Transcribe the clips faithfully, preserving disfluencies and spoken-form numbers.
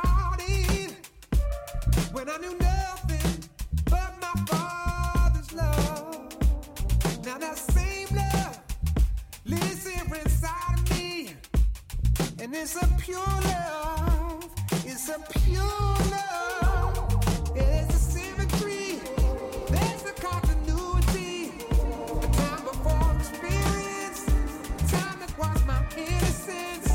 started when I knew nothing but my father's love. Now that same love lives here inside of me, and it's a pure love. It's a pure love. It's a symmetry. There's a continuity. A time before experience. A time that was my innocence.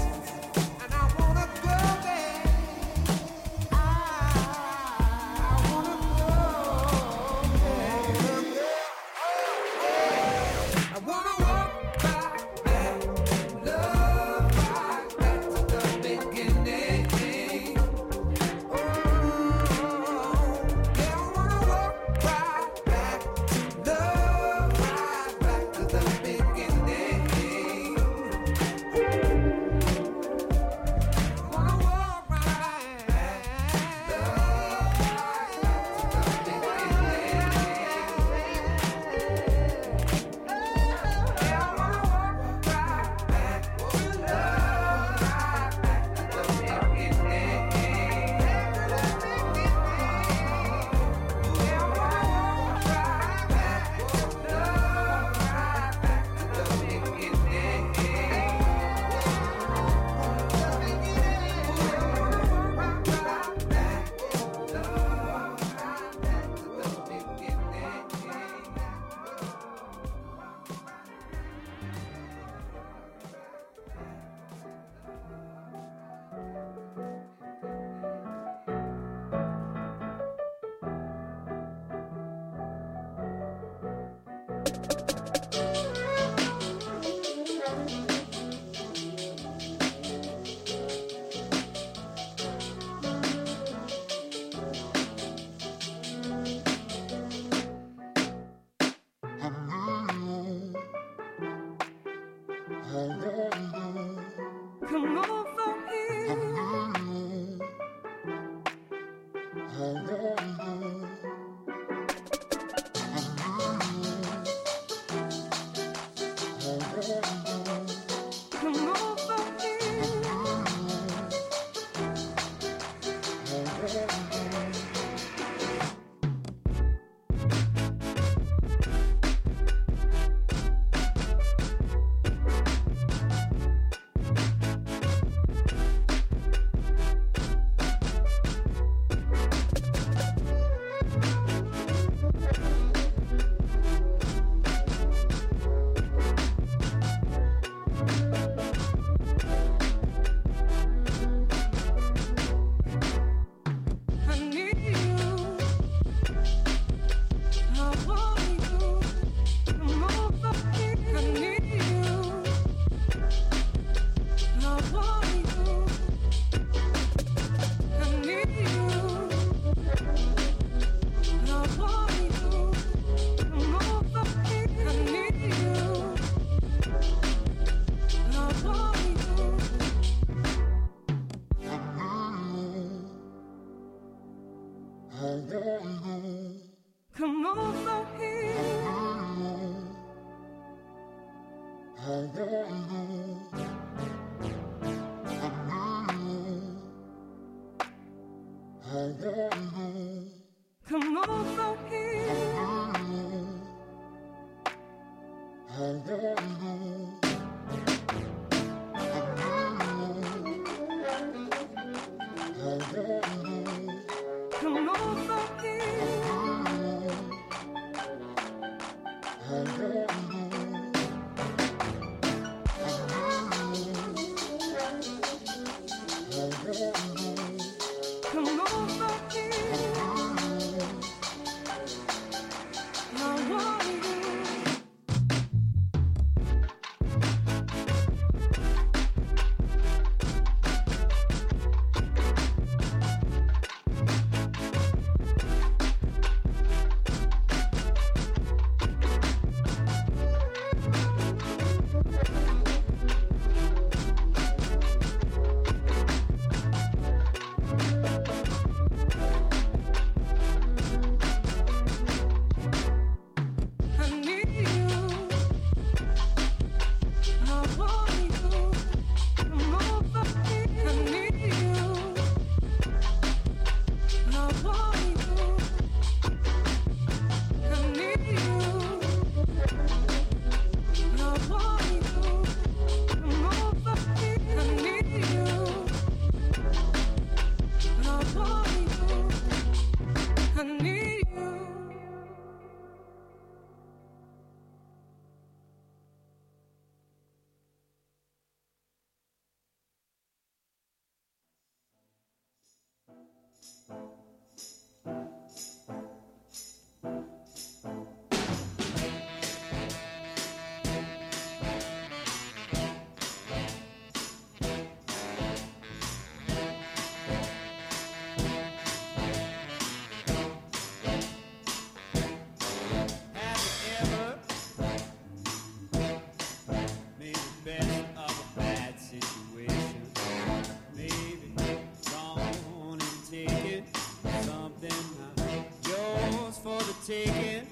taken?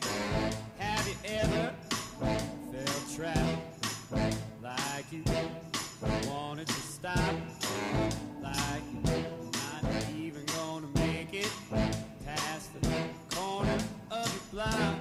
Have you ever felt trapped like you wanted to stop? Like you're not even gonna make it past the corner of your block?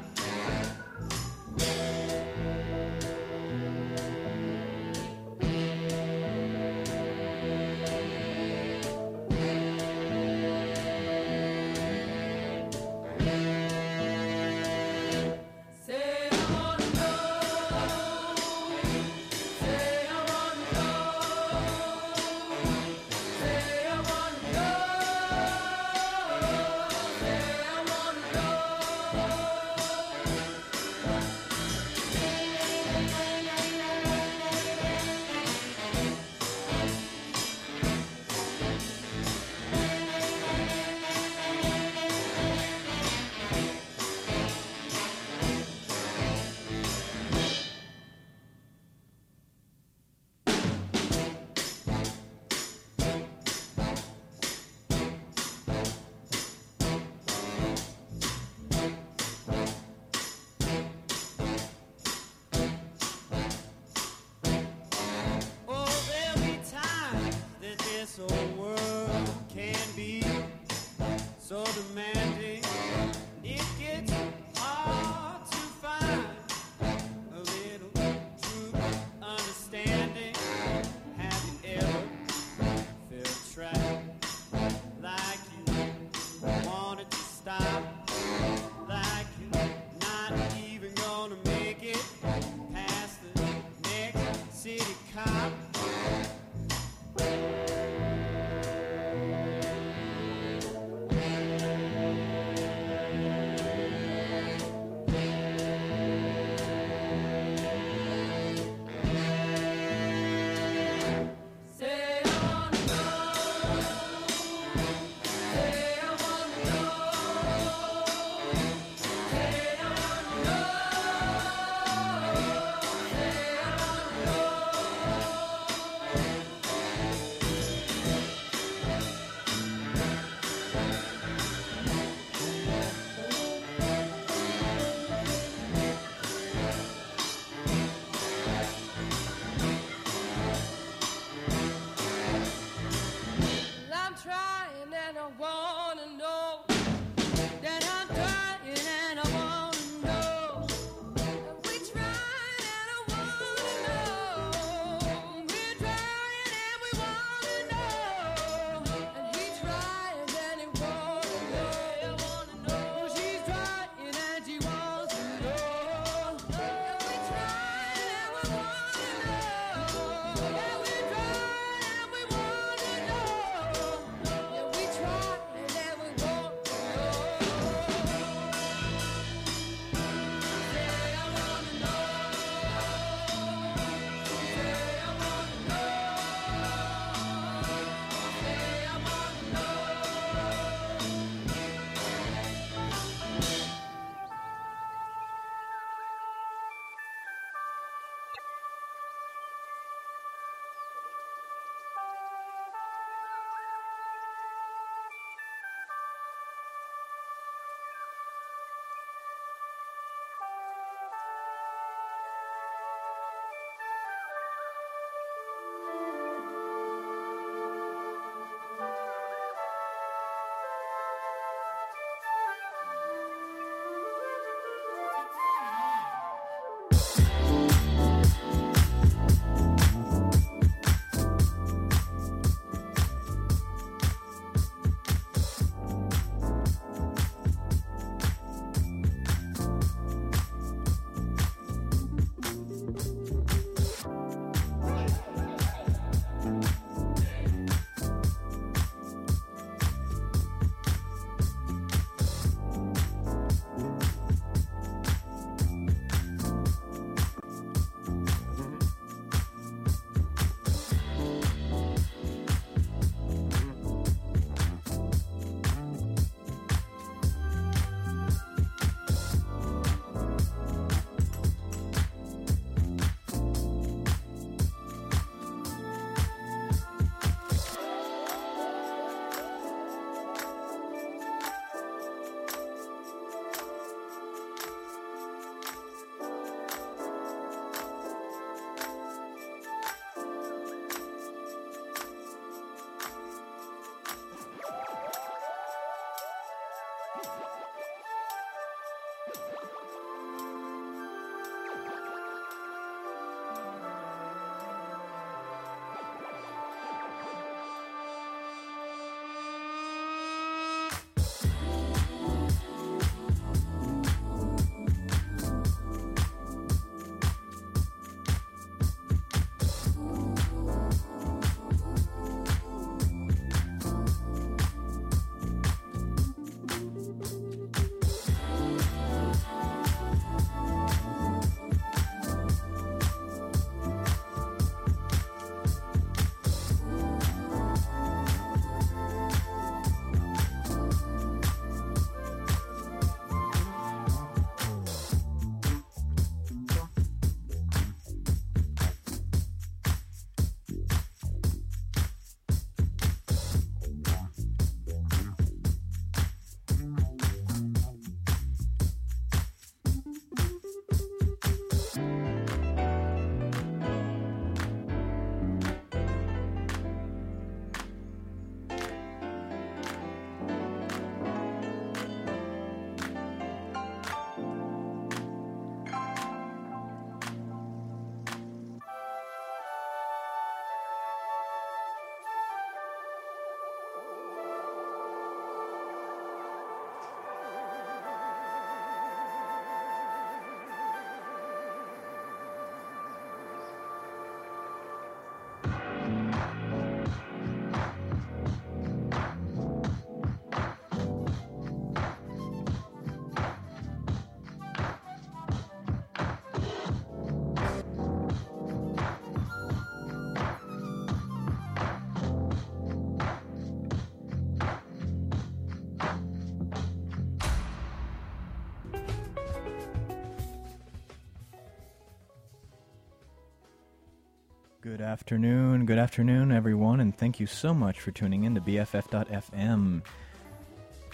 Good afternoon, good afternoon everyone, and thank you so much for tuning in to B F F dot F M.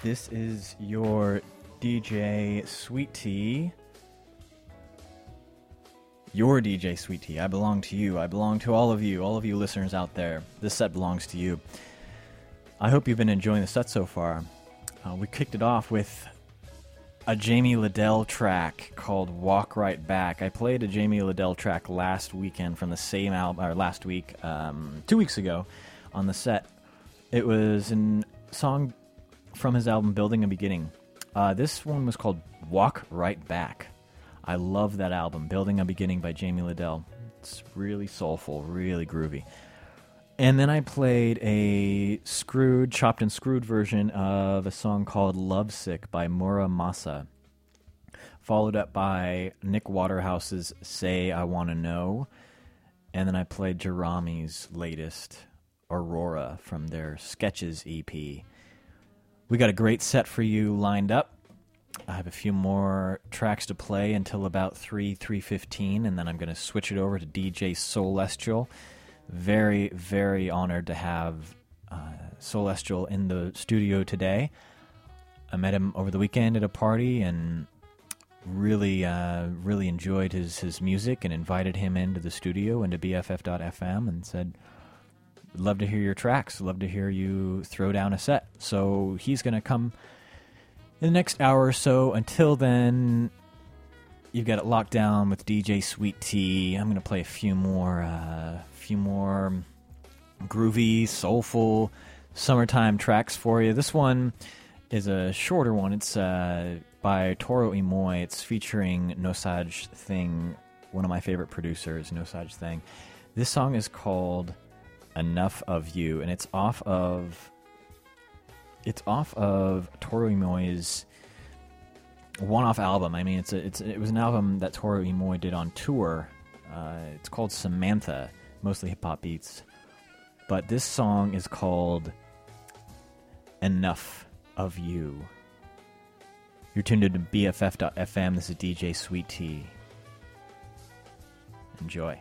This is your D J Sweet T. Your D J Sweet T. I belong to you. I belong to all of you, all of you listeners out there. This set belongs to you. I hope you've been enjoying the set so far. Uh, we kicked it off with a Jamie Lidell track called Walk Right Back. I played a Jamie Lidell track last weekend from the same album, or last week, um, two weeks ago on the set. It was a song from his album Building a Beginning. Uh, this one was called Walk Right Back. I love that album, Building a Beginning by Jamie Lidell. It's really soulful, really groovy. And then I played a screwed, chopped and screwed version of a song called Lovesick by Mura Masa, followed up by Nick Waterhouse's Say I Wanna Know, and then I played Jarami's latest, Aurora, from their Sketches E P. We got a great set for you lined up. I have a few more tracks to play until about three, three fifteen, and then I'm going to switch it over to D J Celestial. Very, very honored to have uh, Celestial in the studio today. I met him over the weekend at a party and really, uh, really enjoyed his, his music and invited him into the studio, into B F F dot F M, and said, love to hear your tracks, love to hear you throw down a set. So he's going to come in the next hour or so. Until then, you've got it locked down with D J Sweet T. I'm going to play a few more... Uh, few more groovy, soulful summertime tracks for you. This one is a shorter one. It's uh, by Toro Y Moi. It's featuring Nosaj Thing, one of my favorite producers, Nosaj Thing. This song is called Enough of You, and it's off of it's off of Toro Y Moi's one-off album. I mean, it's a, it's it was an album that Toro Y Moi did on tour. Uh, it's called Samantha. Mostly hip-hop beats, but this song is called Enough of You. You're tuned into B F F dot F M. This is D J Sweet T. Enjoy.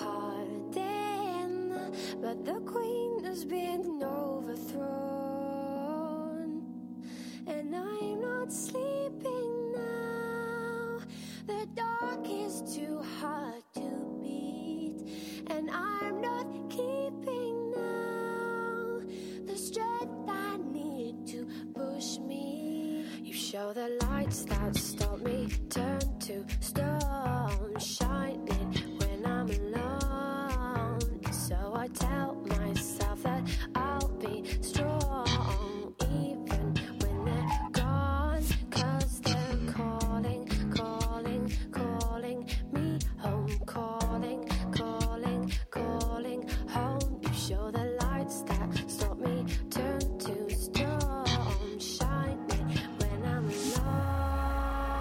heart then, but the queen has been overthrown, and I'm not sleeping now. The dark is too hard to beat, and I'm not keeping now the strength I need to push me. You show the lights that stop me, turn to stone, shining I'm alone, so I tell myself that I'll be strong, even when they're gone, 'cause they're calling, calling, calling me home, calling, calling, calling home. You show the lights that stop me, turn to stone, shine me when I'm alone.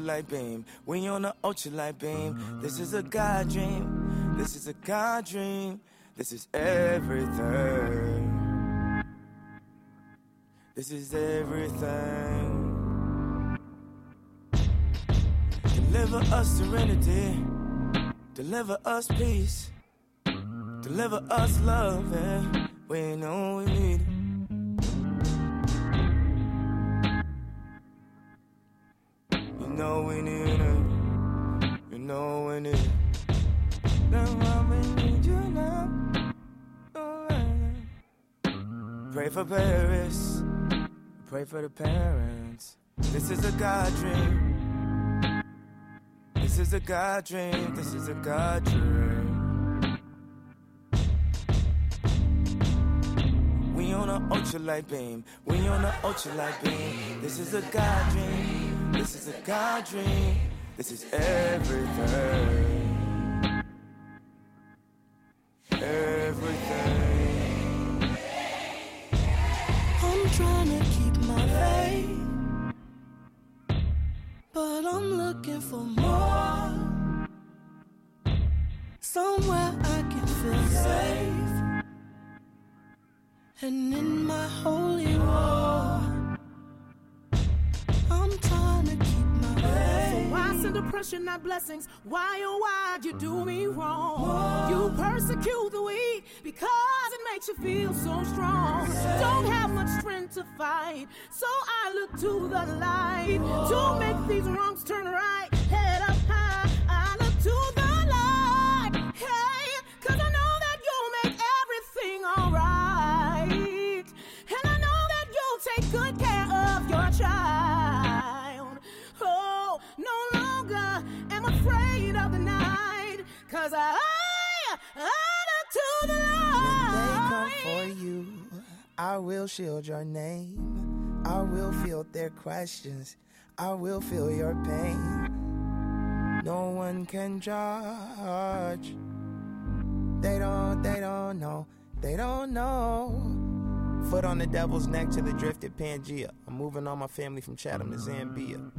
Light beam, we on the ultralight beam. This is a God dream. This is a God dream. This is everything. This is everything. Deliver us serenity. Deliver us peace. Deliver us love, and we know we need it. Know we need it. You know we need it. That's why we need you now. Pray for Paris. Pray for the parents. This is a God dream. This is a God dream. This is a God dream. We on an ultralight beam. We on an ultralight beam. This is a God dream. This is a God dream. This is everything. Everything. I'm trying to keep my faith, but I'm looking for more. Somewhere I can feel safe, and in my holy war. Depression, not blessings. Why, oh, why'd you do me wrong? Whoa. You persecute the weak because it makes you feel so strong. Hey. Don't have much strength to fight, so I look to the light. Whoa. To make these wrongs turn right, head up high, I look to the light. Hey, cause I know that you'll make everything alright. And I know that you'll take good care of your child. Oh, no I'm afraid of the night, cause I, I look to the light. When they come for you, I will shield your name. I will field their questions. I will feel your pain. No one can judge. They don't, they don't know. They don't know. Foot on the devil's neck to the drifted Pangea. I'm moving all my family from Chatham to Zambia.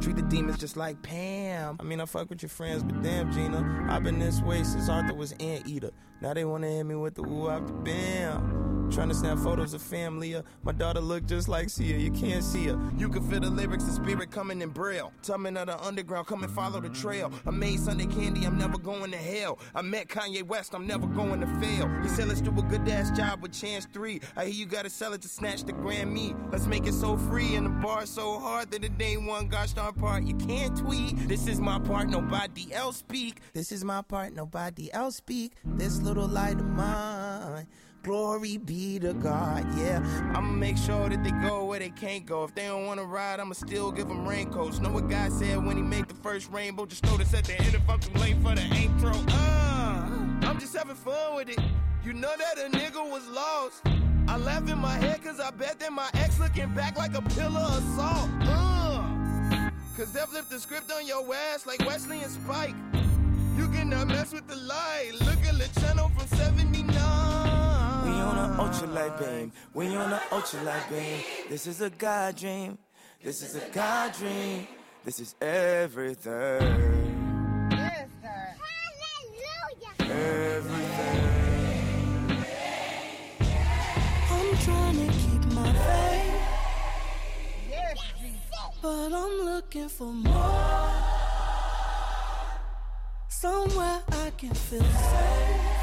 Treat the demons just like Pam. I mean, I fuck with your friends, but damn, Gina, I've been this way since Arthur was Anteater. Now they wanna hit me with the woo after bam. Trying to snap photos of family. Uh, my daughter look just like Sia. You can't see her. You can feel the lyrics and spirit coming in braille. Tumming of the underground, come and follow the trail. I made Sunday candy, I'm never going to hell. I met Kanye West, I'm never going to fail. You said let's do a good ass job with Chance three. I hear you gotta sell it to snatch the Grammy. Let's make it so free and the bar so hard that it ain't one gosh darn part you can't tweet. This is my part, nobody else speak. This is my part, nobody else speak. This little light of mine, glory be to God, yeah. I'ma make sure that they go where they can't go. If they don't wanna ride, I'ma still give them raincoats. Know what God said when he made the first rainbow? Just notice at the end if I'm too late for the intro. Uh, I'm just having fun with it. You know that a nigga was lost. I laugh in my head cause I bet that my ex looking back like a pillar of salt. Uh, cause they've flipped the script on your ass like Wesley and Spike. You cannot mess with the light. Look at the channel from seventy-nine. We on a ultra light beam, we on a ultra light beam. This is a God dream, this is a God dream. This is everything. Yes, sir. Hallelujah. Everything. I'm trying to keep my faith. Yes, but I'm looking for more. Somewhere I can feel safe.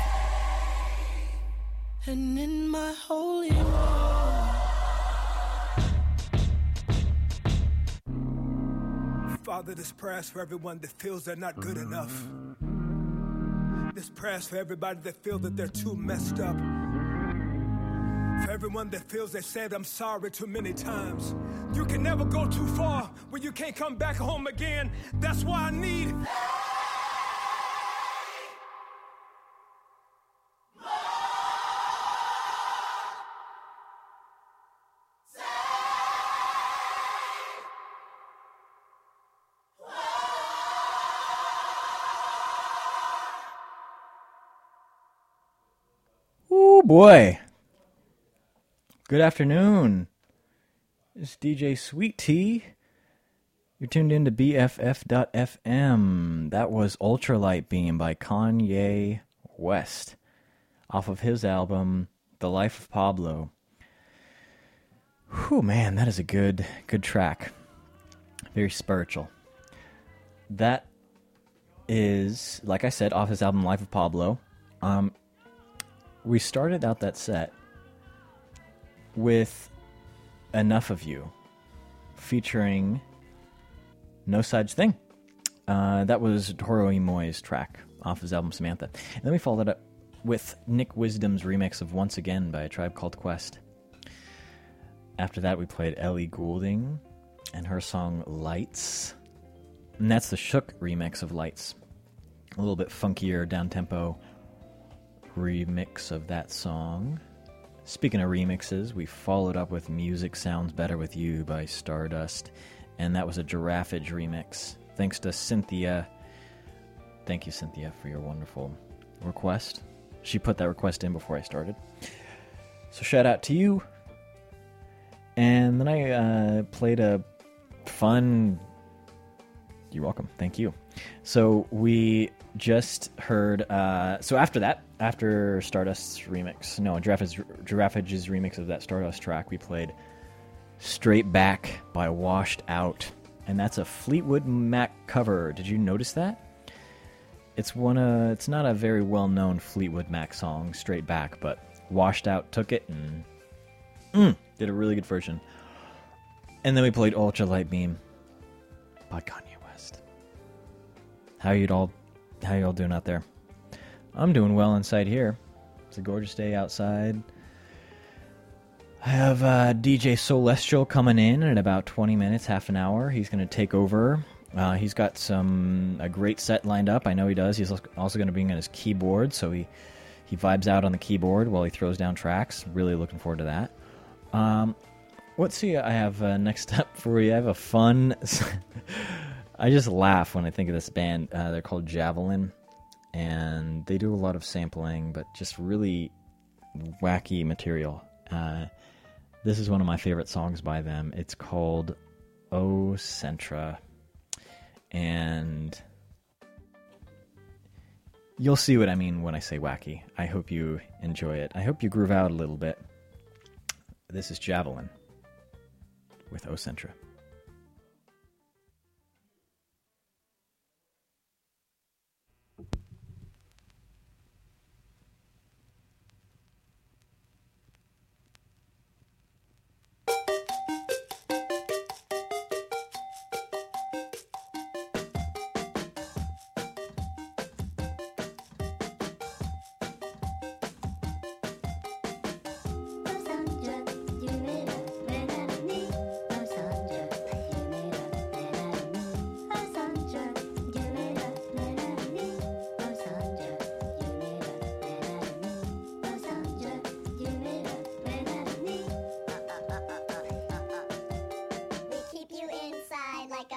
And in my holy war. Father, this prayer's for everyone that feels they're not good enough. This prayer's for everybody that feels that they're too messed up. For everyone that feels they said I'm sorry too many times. You can never go too far when you can't come back home again. That's why I need... Boy, good afternoon. It's D J Sweet T. You're tuned in to B F F dot F M. That was Ultralight Beam by Kanye West off of his album, The Life of Pablo. Whew, man, that is a good, good track. Very spiritual. That is, like I said, off his album, Life of Pablo. Um... We started out that set with Enough of You featuring Nosaj Thing. Uh, that was Toro Y Moi's track off his album Samantha. And then we followed it up with Nick Wisdom's remix of Once Again by A Tribe Called Quest. After that, we played Ellie Goulding and her song Lights. And that's the Shook remix of Lights. A little bit funkier, down-tempo remix of that song. Speaking of remixes, we followed up with Music Sounds Better With You by Stardust, and that was a Giraffage remix. Thanks to Cynthia. Thank you, Cynthia, for your wonderful request. She put that request in before I started. So shout out to you. And then I uh, played a fun... You're welcome. Thank you. So we just heard... Uh, so after that, after Stardust's remix, no, Giraffage, Giraffage remix of that Stardust track, we played Straight Back by Washed Out, and that's a Fleetwood Mac cover. Did you notice that? It's one. Uh, it's not a very well-known Fleetwood Mac song, Straight Back, but Washed Out took it and mm, did a really good version. And then we played Ultra Light Beam by Kanye West. How you all? How you all doing out there? I'm doing well inside here. It's a gorgeous day outside. I have uh, D J Celestial coming in in about twenty minutes, half an hour. He's going to take over. Uh, he's got some a great set lined up. I know he does. He's also going to bring in his keyboard, so he, he vibes out on the keyboard while he throws down tracks. Really looking forward to that. Um, let's see I have uh, next up for you. I have a fun... I just laugh when I think of this band. Uh, they're called Javelin. And they do a lot of sampling, but just really wacky material. Uh, this is one of my favorite songs by them. It's called O Sentra. And you'll see what I mean when I say wacky. I hope you enjoy it. I hope you groove out a little bit. This is Javelin with Ocentra. Wait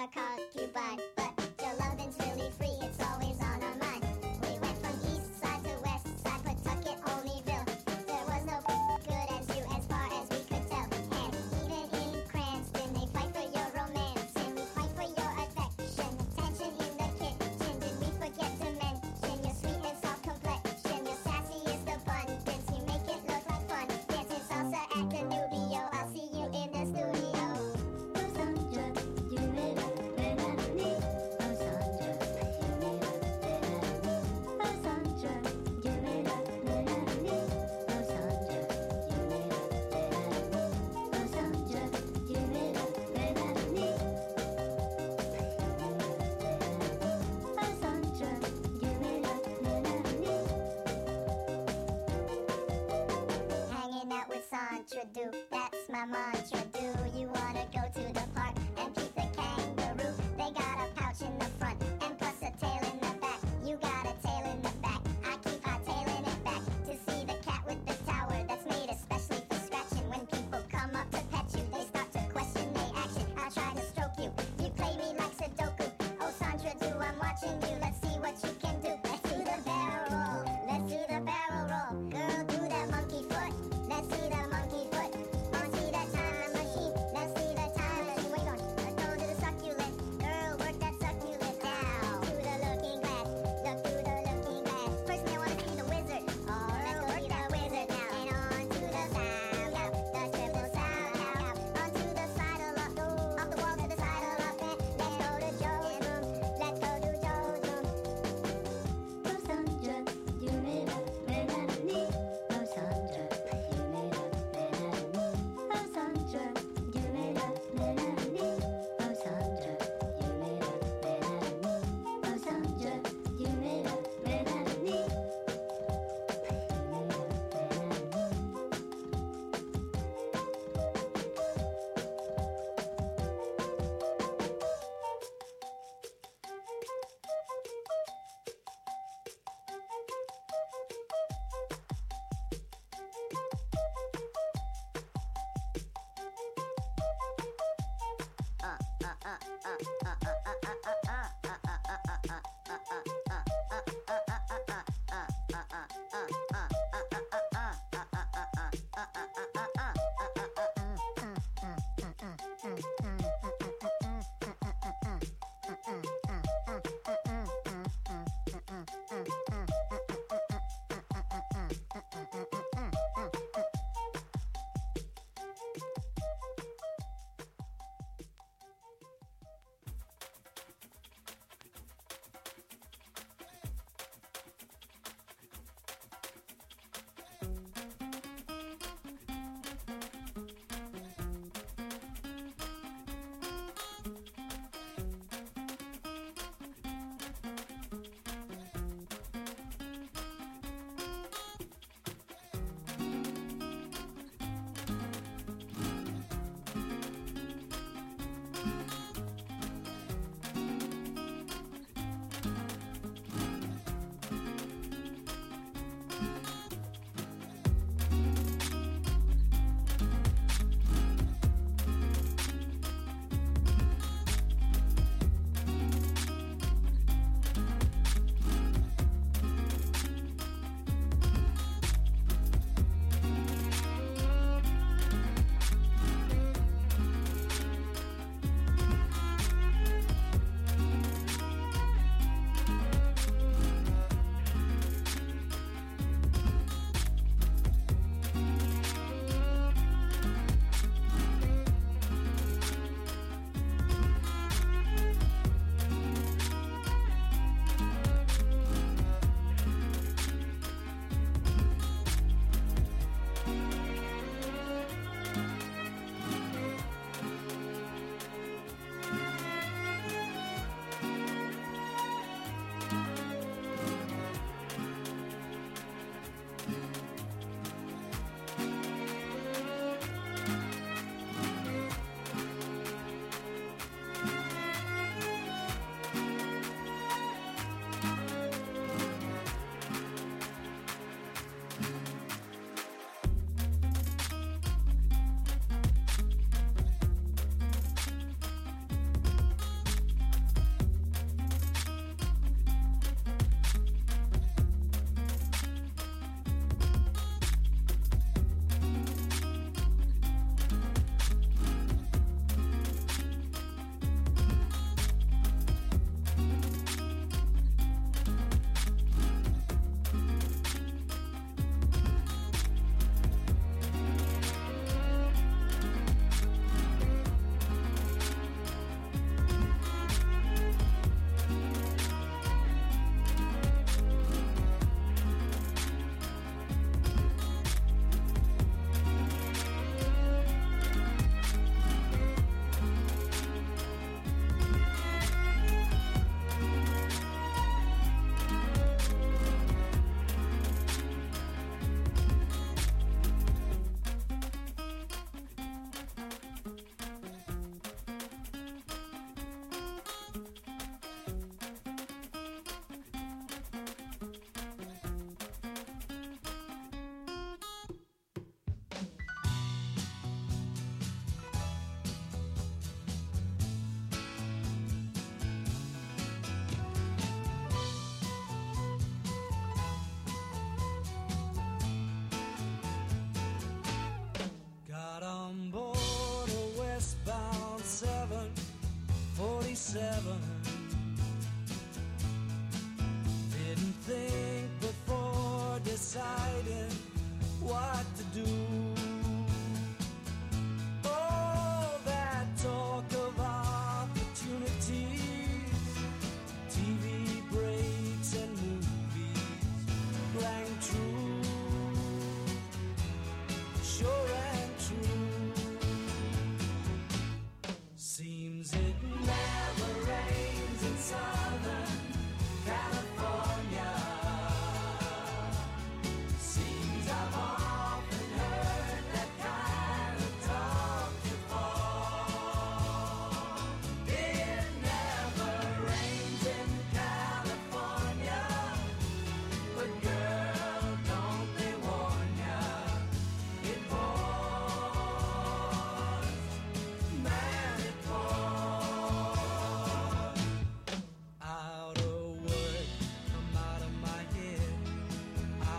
on.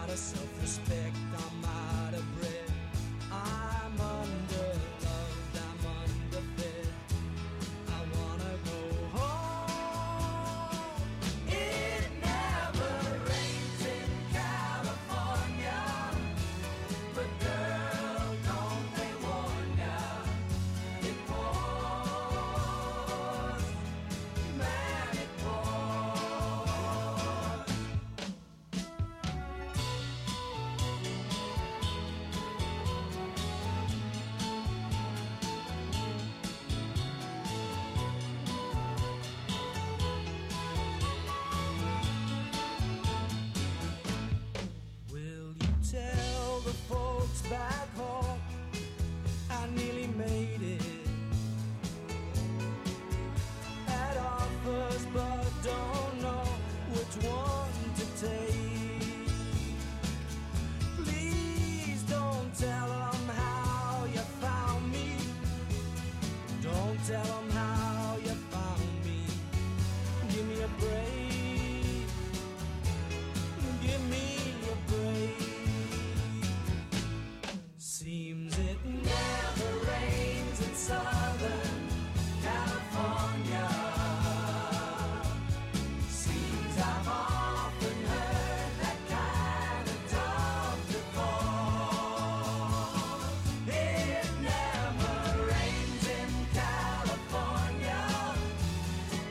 lot of self-respect, I'm out of breath. I'm underloved, I'm underfed. I wanna go home. It never rains in California, but girl, don't they warn ya, it pours, man, it pours. Will you tell the folks back home I nearly made it? Had offers but don't know which one to take. Please don't tell 'em how you found me. Don't tell 'em how you found me. Give me a break. Give me a break. Seems it never rains in Southern California. Seems I've often heard that kind of talk before. It never rains in California,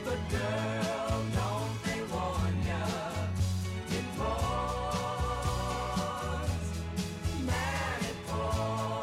but girl, don't they warn ya, it pours, man, it pours.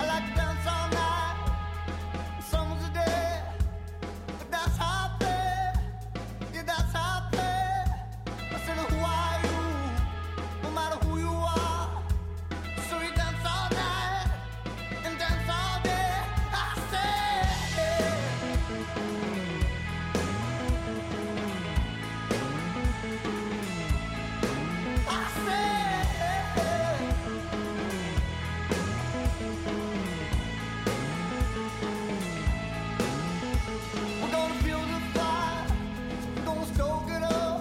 I like to dance all night, some's a day. But that's how I play, yeah, that's how I play. I said, who are you? No matter who you are. So we dance all night and dance all day. I say, I say. We're gonna feel the fire, we're gonna stoke it up,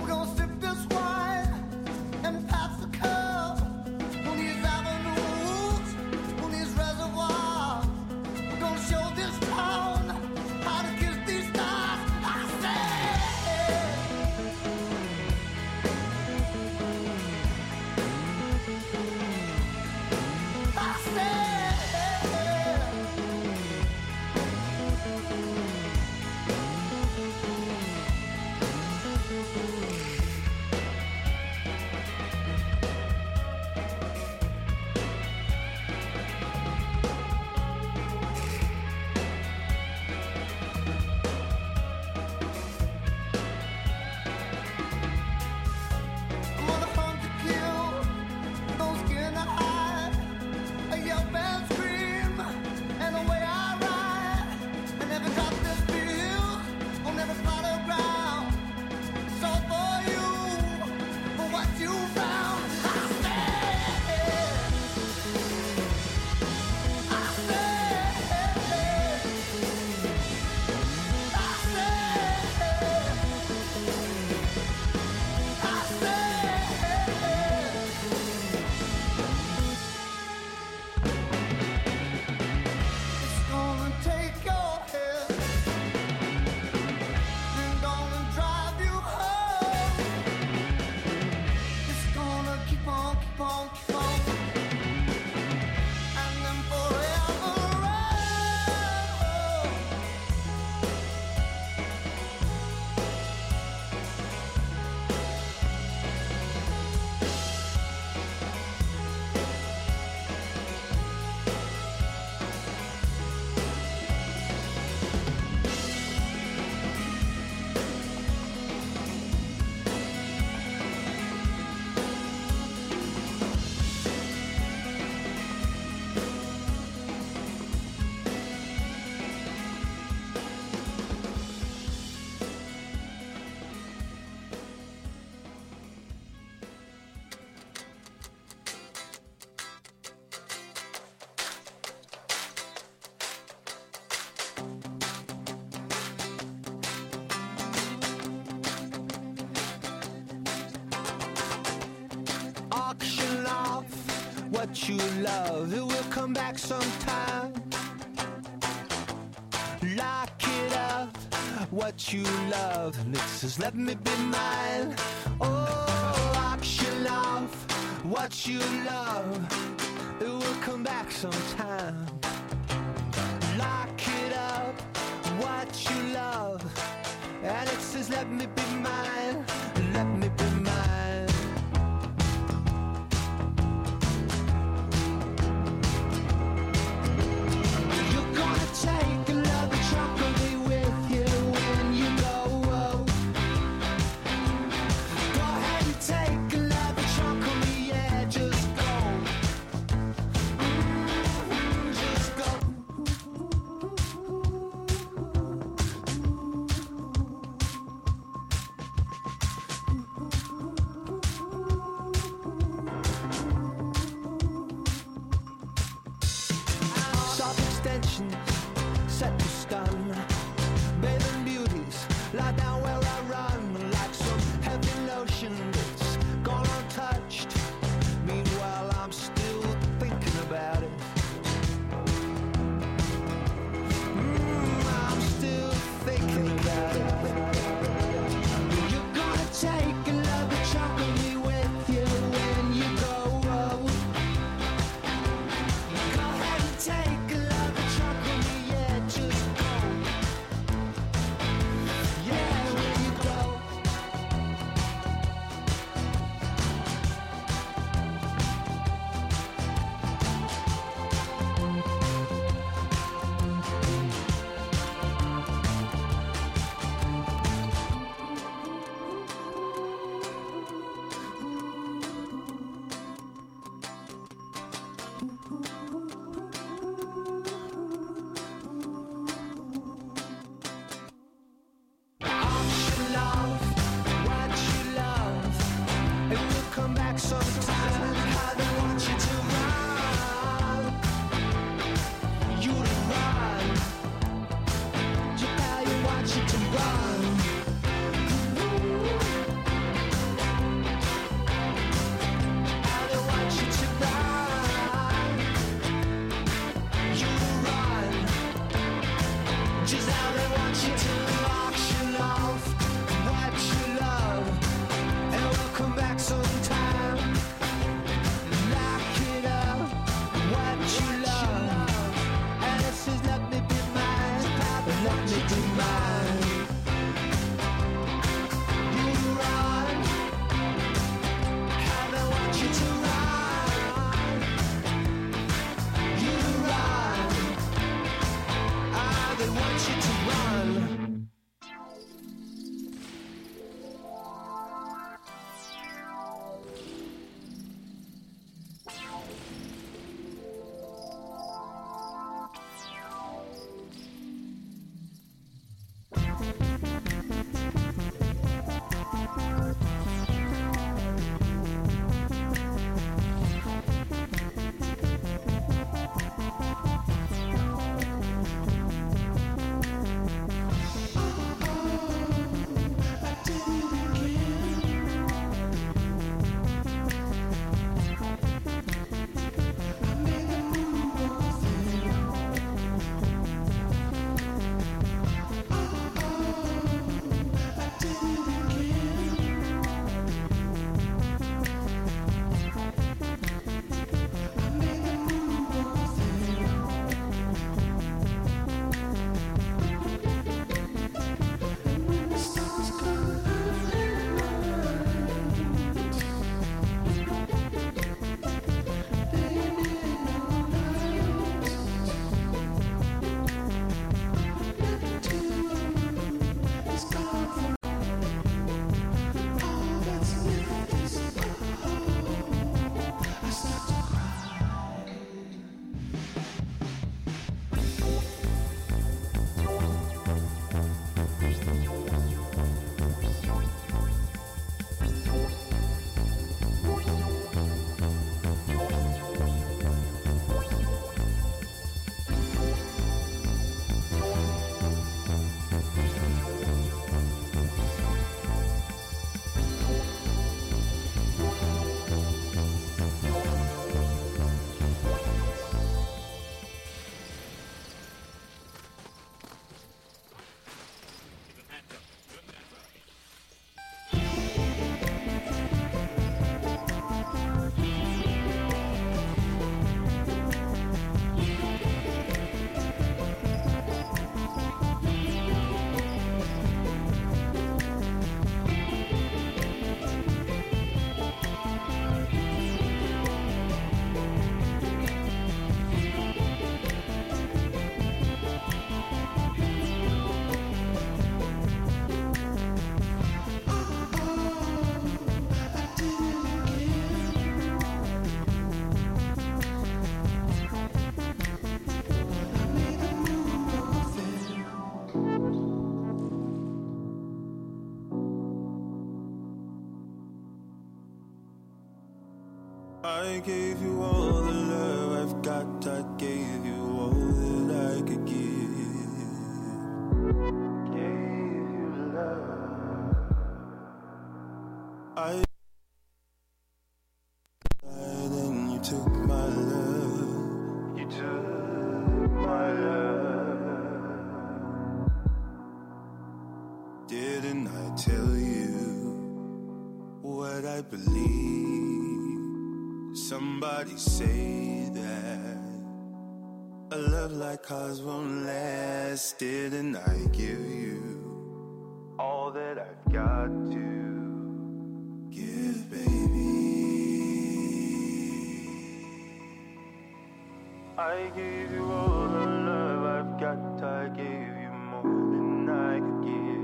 we're gonna sip this wine and pass the cup. On these avenues, on these reservoirs, we're gonna show this town how to kiss these stars. I say, I say. I'm on the phone to kill, no skin to hide. I yelp and scream, and the way I ride. I never got this feel, I'll never fly around. It's all for you. what you love, it will come back sometime. Lock it up, what you love, and it says let me be mine. Oh, auction off what you love, it will come back sometime. Lock it up, what you love, and it says let me be mine, let me be mine. Take a love and try to be with you when you go. Go ahead and take a love and try to be, yeah, just go. Mm-hmm, just go. I gave you all the love I've got. I gave you all that I could give. Gave you love. I died and you took my love. You took my love. Didn't I tell you what I believe? Somebody say that a love like ours won't last. Didn't I give you all that I've got to give, baby? I gave you all the love I've got. I gave you more than I could give.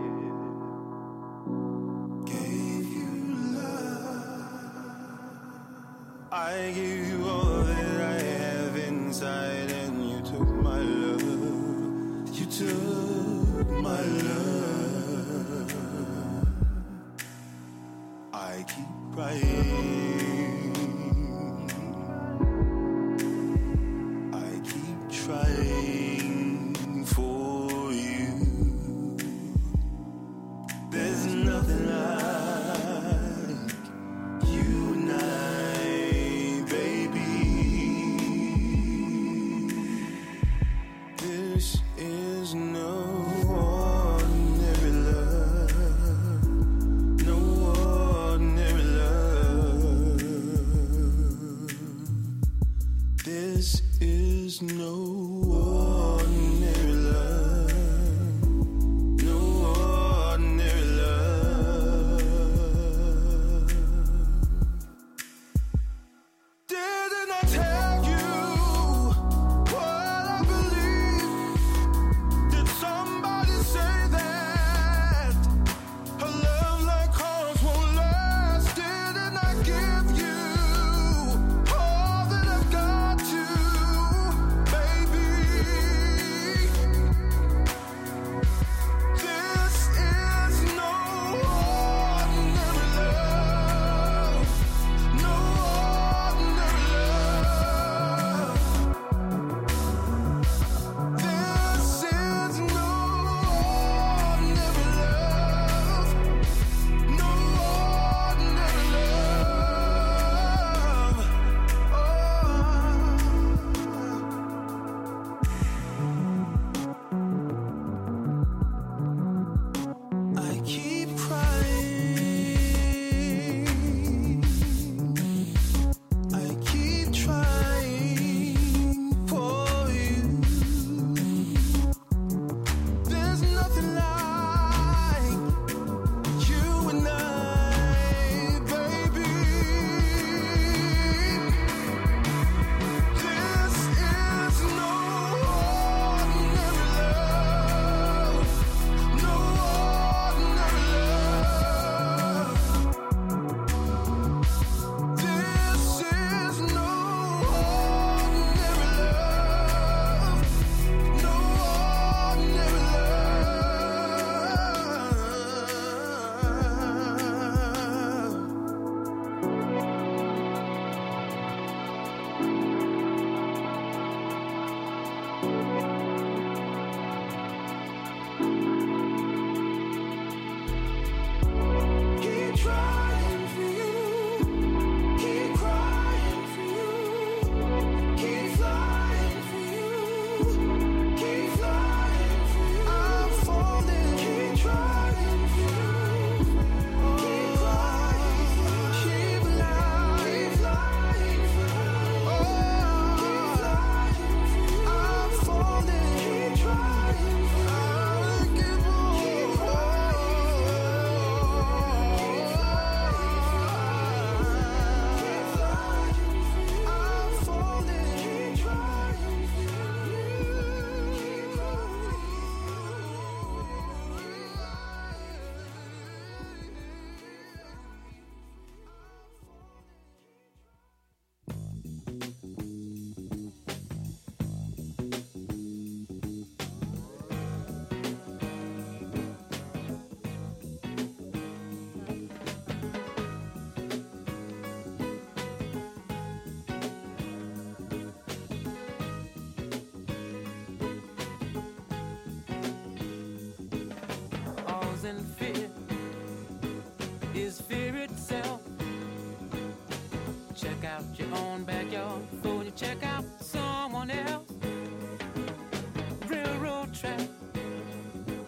I give you all that I have inside, and you took my love. You took my love. I keep crying. I keep trying for you. There's nothing like you and I. No ordinary love, no ordinary love.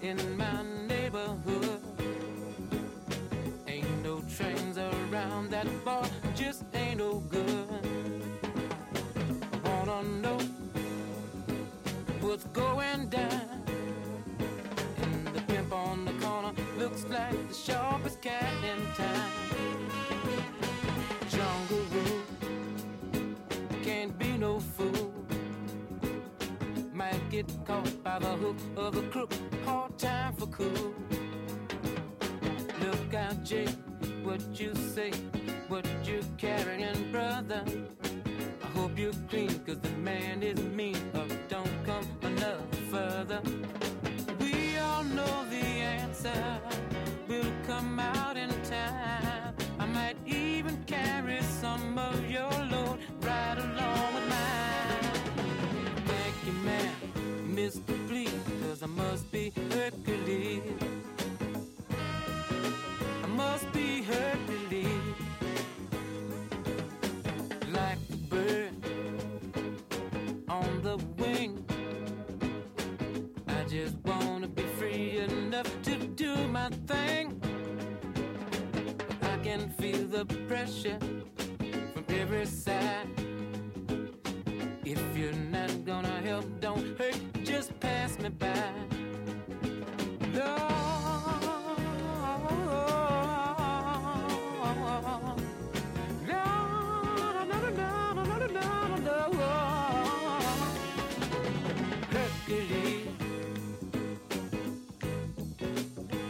in my neighborhood. Ain't no trains around, that bar just ain't no good. Wanna know what's going down? And the pimp on the corner looks like the sharpest cat in town. Jungle rule, can't be no fool. Might get caught by the hook of a crook. Hard time for cool. Look out, Jake, what you say, what you carrying, brother. I hope you're clean, cause the man is mean. Or don't come enough further. We all know the answer will come out in time. I might even carry some of your load right along with mine. Thank you, man, Mister Please, cause I must be Hercules. I must be Hercules. Like the bird on the wing, I just wanna be free enough to do my thing. I can feel the pressure from every side. If you're not gonna help, don't hurt, just pass me by. Lord,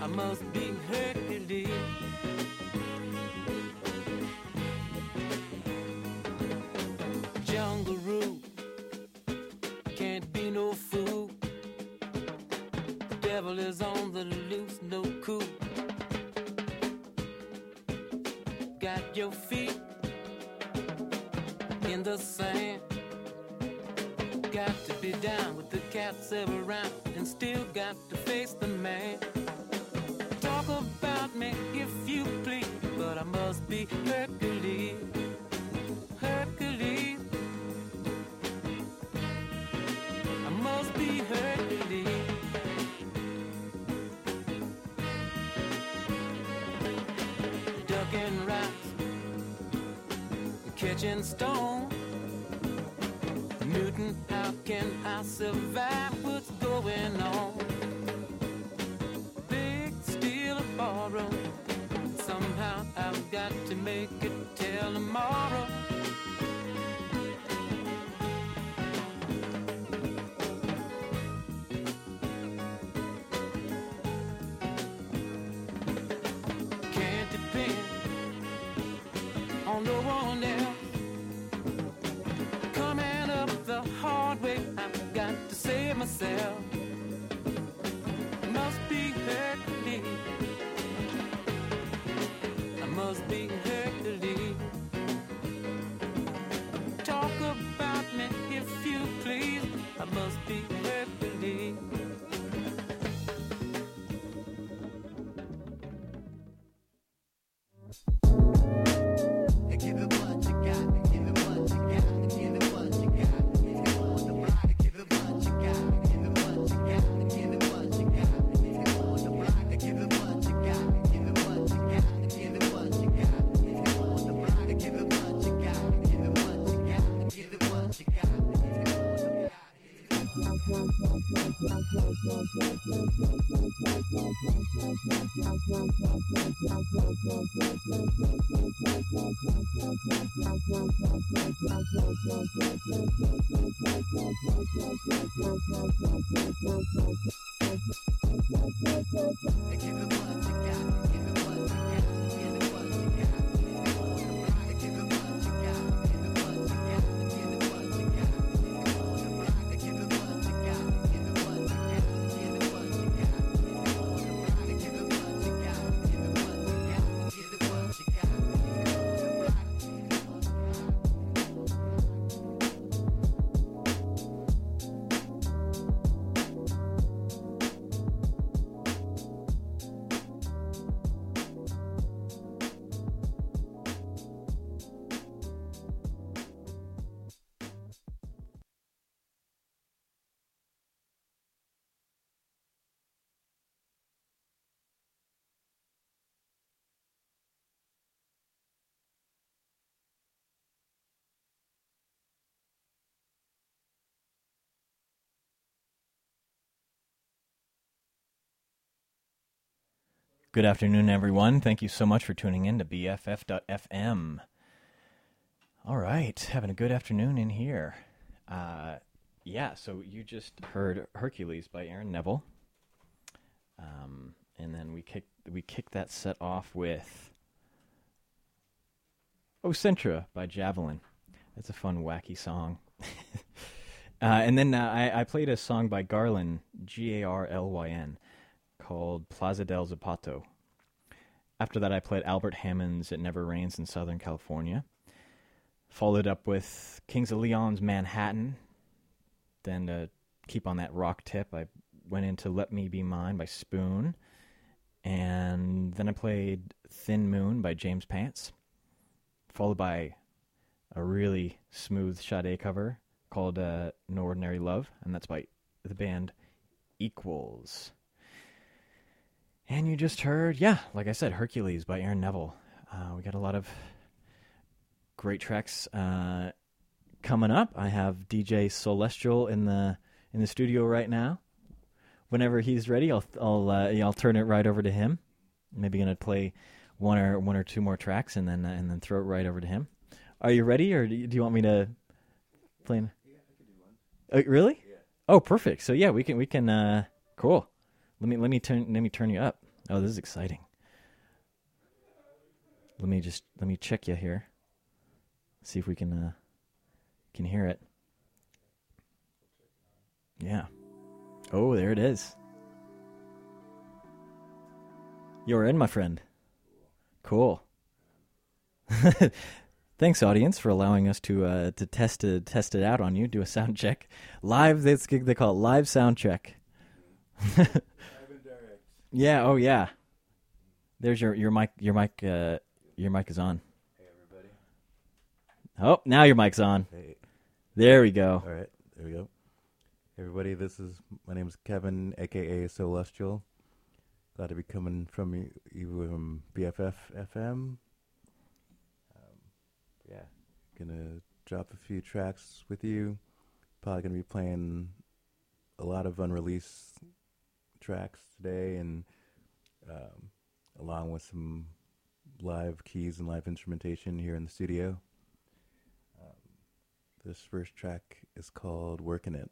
I must be Hercules. Jungle rule, can't be no fool. The devil is on the loose, no cool. Got your feet in the sand. Got to be down with the cats around, and still got to face the man. Talk about me if you please, but I must be Hercules, Hercules. I must be Hercules. Ducking rocks, catching stones. Newton, how can I survive what's going on? Big steel borrow, somehow I've got to make it till tomorrow. Can't depend on no one else. The hard way, I've got to save myself. Must be Hercules. I must be Hercules. Talk about me if you please. I must be Hercules. Good afternoon, everyone. Thank you so much for tuning in to B F F dot F M. All right, having a good afternoon in here. Uh, yeah, so you just heard Hercules by Aaron Neville. Um, and then we kicked we kicked that set off with Ocentra by Javelin. That's a fun, wacky song. uh, and then uh, I, I played a song by Garlyn, G A R L Y N. Called Plaza del Zapato. After that, I played Albert Hammond's It Never Rains in Southern California. Followed up with Kings of Leon's Manhattan. Then to keep on that rock tip, I went into Let Me Be Mine by Spoon. And then I played Thin Moon by James Pants. Followed by a really smooth Sade cover called uh, No Ordinary Love. And that's by the band Equals. And you just heard, yeah, like I said, Hercules by Aaron Neville. Uh, we got a lot of great tracks uh, coming up. I have D J Celestial in the in the studio right now. Whenever he's ready, I'll I'll uh, I'll turn it right over to him. Maybe gonna play one or one or two more tracks and then uh, and then throw it right over to him. Are you ready, or do you, do you want me to play? An... Yeah, I can do one. Oh, really? Yeah. Oh, perfect. So yeah, we can we can. Uh, cool. Let me let me turn let me turn you up. Oh, this is exciting. Let me just let me check you here. See if we can uh, can hear it. Yeah. Oh, there it is. You're in, my friend. Cool. Thanks, audience, for allowing us to uh, to test it, test it out on you. Do a sound check live. That's they call it live sound check. Yeah, oh yeah. There's your your mic your mic uh, your mic is on. Hey everybody. Oh, now your mic's on. Hey. There we go. All right. There we go. Hey, everybody, this is my name's Kevin, aka Celestial. Glad to be coming from you from B F F dot F M. Um, yeah, gonna drop a few tracks with you. Probably gonna be playing a lot of unreleased tracks today, and um, along with some live keys and live instrumentation here in the studio. Um, this first track is called Workin' It.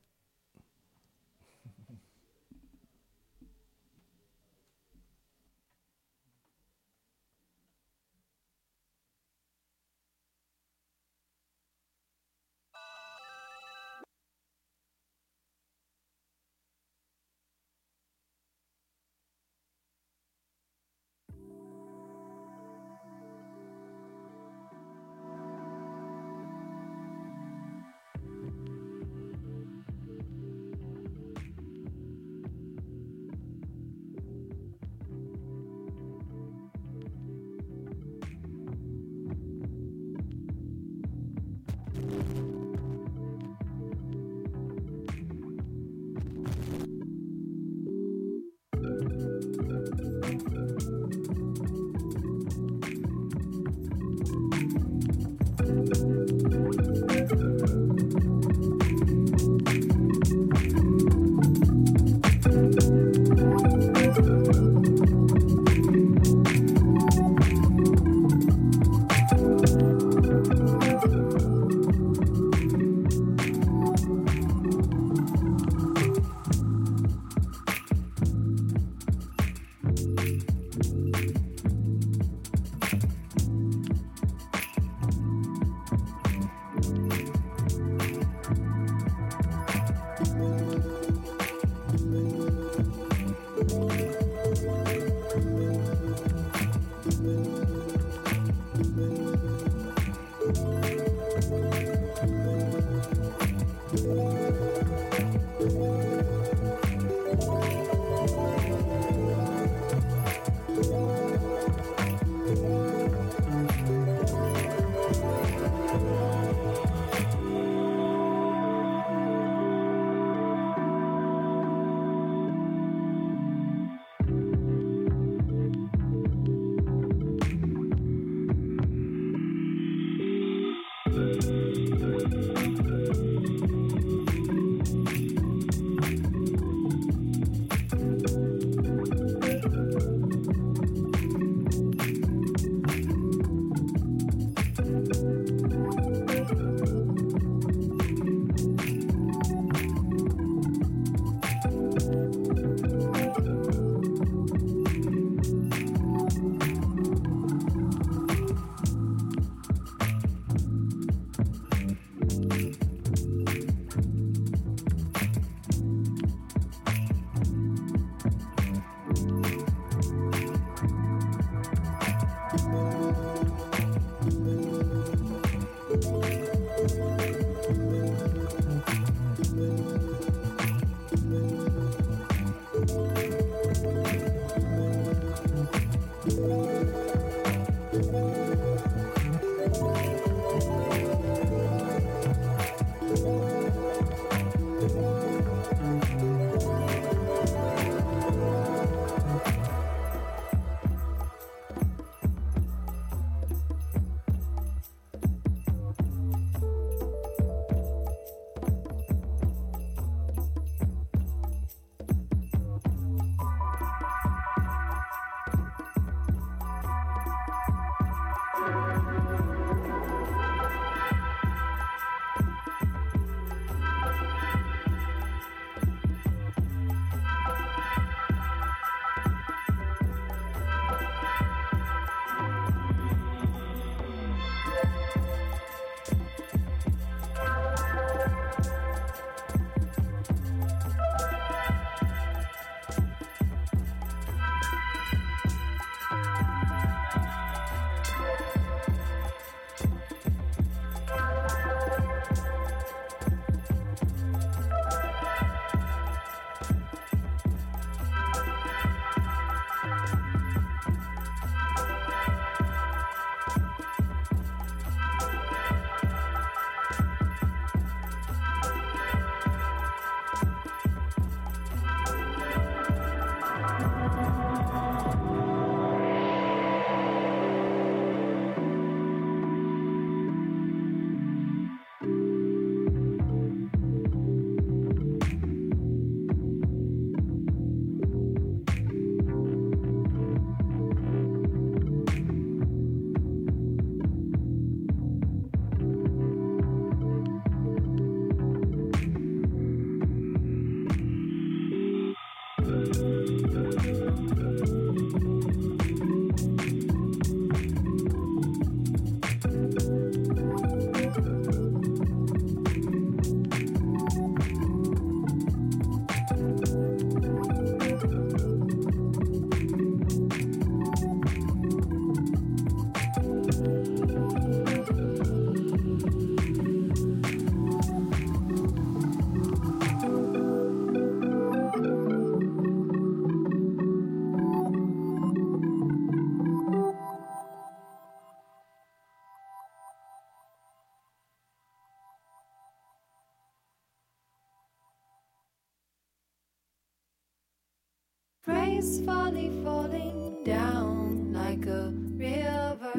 Gracefully falling down like a river,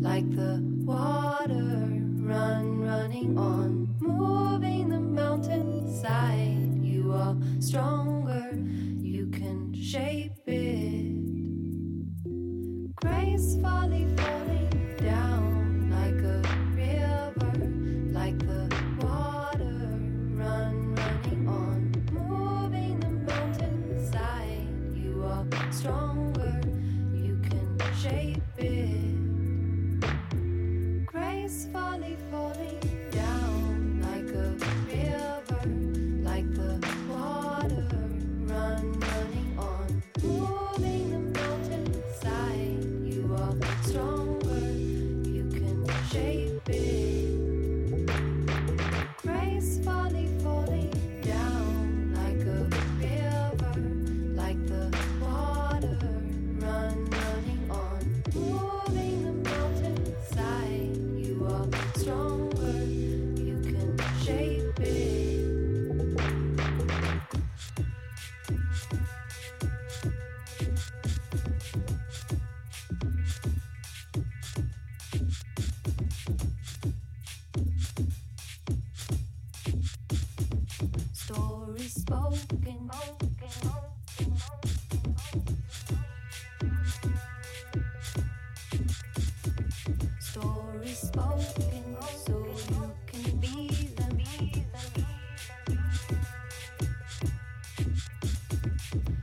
like the water, run, running on, moving the mountainside. You are stronger, you can shape it. Gracefully falling down like a river, like the water, run, running on, moving the mountainside. You are stronger, you can shape it. Gracefully falling down like a river, like the water, run, running on, moving the mountainside. You are stronger, you can shape it. Gracefully falling down like a river, like the water, run, running on, moving the mountainside. You are stronger, you can shape it. Story spoken, story spoken, so you can be them.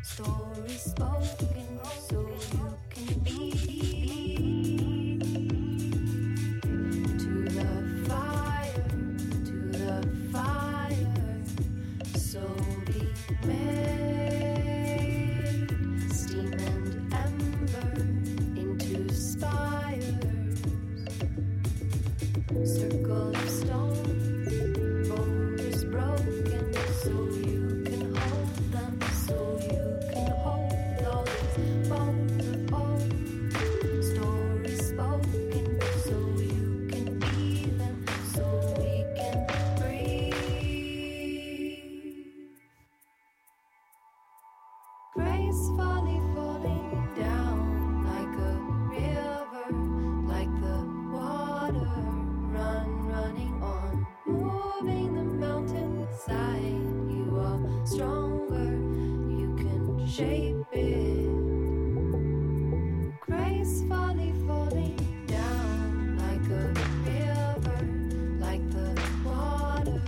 Story spoken, so you can be. To the fire, to the fire, so be made. Steam and ember into spires. Circle of stone, boulders broken, so you can hold them, so you can hold those bones upon. Stories spoken, so you can be them, so we can breathe. Gracefully falling down like a river, like the water, run, running on, moving the mountainside. You are stronger, you can shape it. Gracefully falling down like a river, like the water,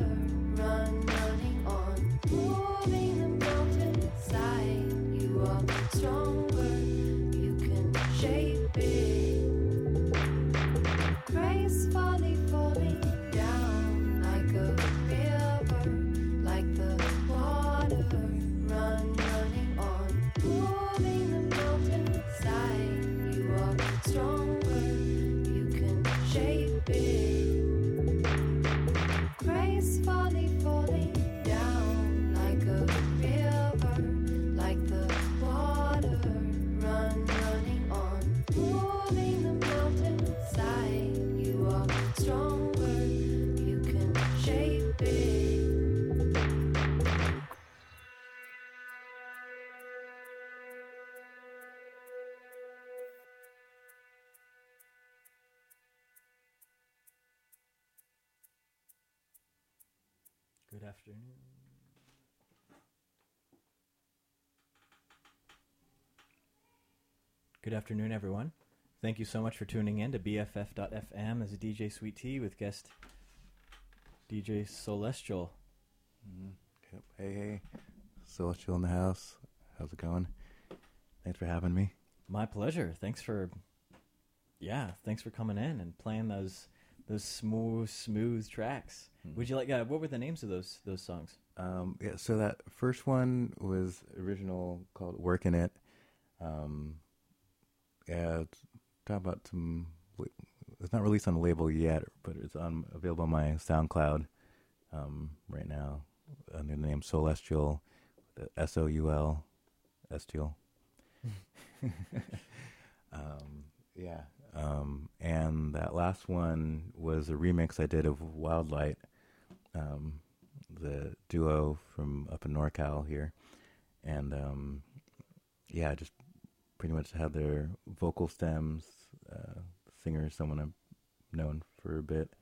run, running on, moving the mountainside. You are stronger, you can shape it. Gracefully falling down like a river, like the water, run, running on, moving the mountainside. You are stronger, you can shape it. Gracefully falling down like a river, like the water, run, running on, moving the mountainside. You are stronger, you can shape it. Good afternoon. Good afternoon, everyone. Thank you so much for tuning in to B F F dot F M as D J Sweet T with guest D J Celestial. Mm, yep. Hey, hey. Celestial in the house. How's it going? Thanks for having me. My pleasure. Thanks for, yeah, thanks for coming in and playing those those smooth, smooth tracks. Mm. Would you like? Uh, what were the names of those those songs? Um, yeah. So that first one was original, called "Working It." Um, yeah, talk about some. It's not released on the label yet, but it's on available on my SoundCloud um, right now under the name Celestial, S O U L, Estial. um, yeah, um, and that last one was a remix I did of Wildlight, um, the duo from up in NorCal here, and um, yeah, just pretty much had their vocal stems. Uh, singer is someone I've known for a bit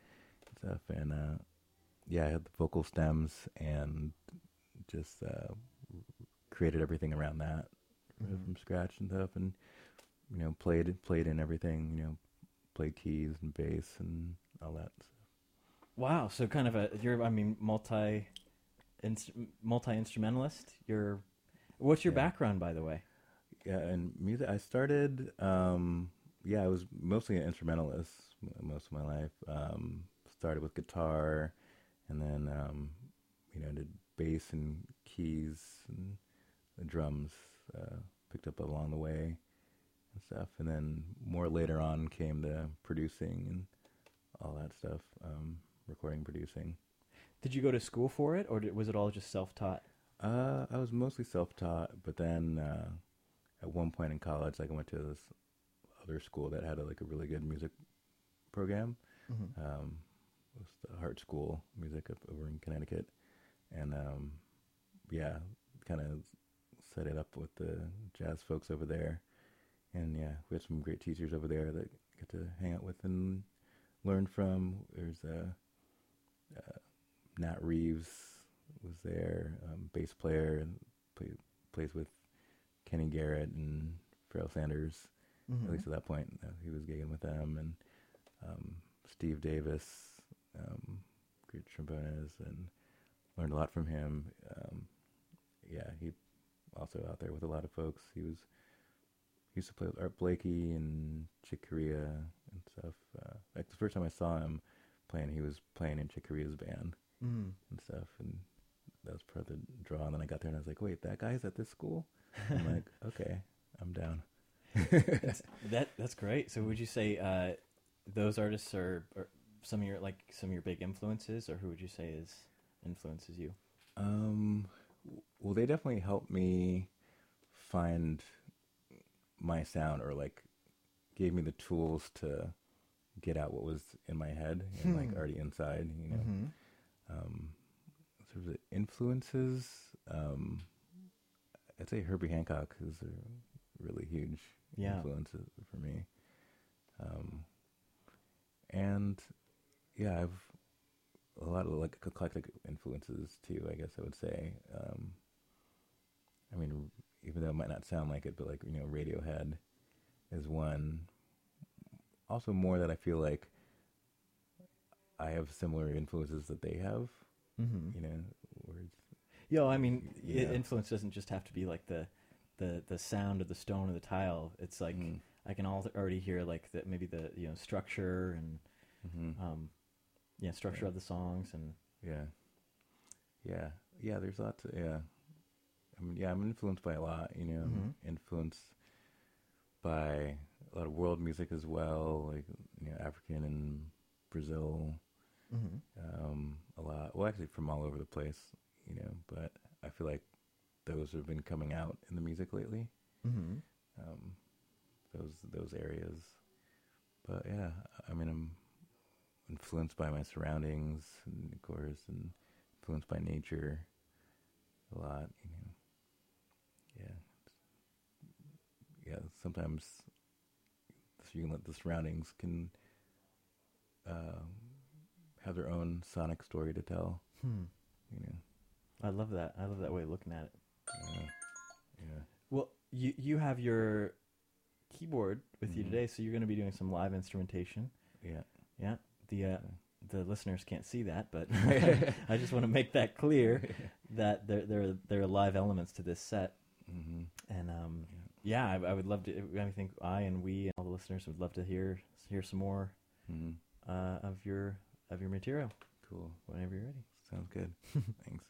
and stuff, and uh, yeah, I had the vocal stems and just uh, created everything around that mm-hmm. from scratch and stuff, and you know, played played in everything, you know, played keys and bass and all that stuff. Wow, so kind of a you're I mean multi multi instrumentalist. You're what's your yeah. background, by the way? Yeah, and music. I started. Um, yeah, I was mostly an instrumentalist most of my life. Um, started with guitar, and then um, you know did bass and keys and the drums. Uh, picked up along the way and stuff, and then more later on came to producing and all that stuff. Um, recording, producing. Did you go to school for it, or did, was it all just self-taught? Uh, I was mostly self-taught, but then uh, at one point in college, like I went to this other school that had a, like a really good music program. Mm-hmm. Um, it was the Hart School of Music up over in Connecticut, and um, yeah, kind of set it up with the jazz folks over there, and yeah, we had some great teachers over there that I got to hang out with and learn from. There's a uh, uh, Nat Reeves was there, um, bass player, and play, plays with Kenny Garrett and Pharaoh Sanders, mm-hmm. at least at that point. Uh, he was gigging with them, and um, Steve Davis, um, great trombonist, and learned a lot from him. Um, yeah, he also out there with a lot of folks. He was he used to play with Art Blakey and Chick Corea and stuff. Uh, like the first time I saw him playing, he was playing in Chick Corea's band. Mm. And stuff, and that was part of the draw. And then I got there, and I was like, "Wait, that guy's at this school?" I'm like, "Okay, I'm down." that's, that that's great. So, would you say uh, those artists are, are some of your like some of your big influences, or who would you say is influences you? Um, well, they definitely helped me find my sound, or like gave me the tools to get out what was in my head and like already inside, you know. Mm-hmm. Um, sort of the influences, um, I'd say Herbie Hancock is a really huge yeah. influence for me. Um, and yeah, I've a lot of like eclectic influences too, I guess I would say. Um, I mean, even though it might not sound like it, but like, you know, Radiohead is one. Also more that I feel like I have similar influences that they have, mm-hmm. you know. Words. Yo, I mean, yeah. influence doesn't just have to be like the, the, the sound of the stone or the tile. It's like mm. I can all th- already hear like that maybe the you know structure and mm-hmm. um, yeah structure yeah. of the songs and yeah, yeah, yeah. There's lots. Of, yeah, I mean, yeah, I'm influenced by a lot. You know, mm-hmm. influenced by a lot of world music as well, like you know, African and Brazil. Mm-hmm. Um, a lot. Well, actually, from all over the place, you know. But I feel like those have been coming out in the music lately. Mm-hmm. Um, those those areas. But yeah, I mean, I'm influenced by my surroundings, and of course, and influenced by nature a lot. You know, yeah, yeah. Sometimes you can let the surroundings can uh, have their own sonic story to tell. Hmm. You know, I love that. I love that way of looking at it. Yeah. yeah. Well, you you have your keyboard with mm-hmm. you today, so you're going to be doing some live instrumentation. Yeah. Yeah. The uh, yeah. the listeners can't see that, but I just want to make that clear that there there are, there are live elements to this set. Mm-hmm. And um, yeah, yeah I, I would love to. I think I and we and all the listeners would love to hear hear some more mm-hmm. uh, of your of your material. Cool. Whenever you're ready. Sounds good. Thanks.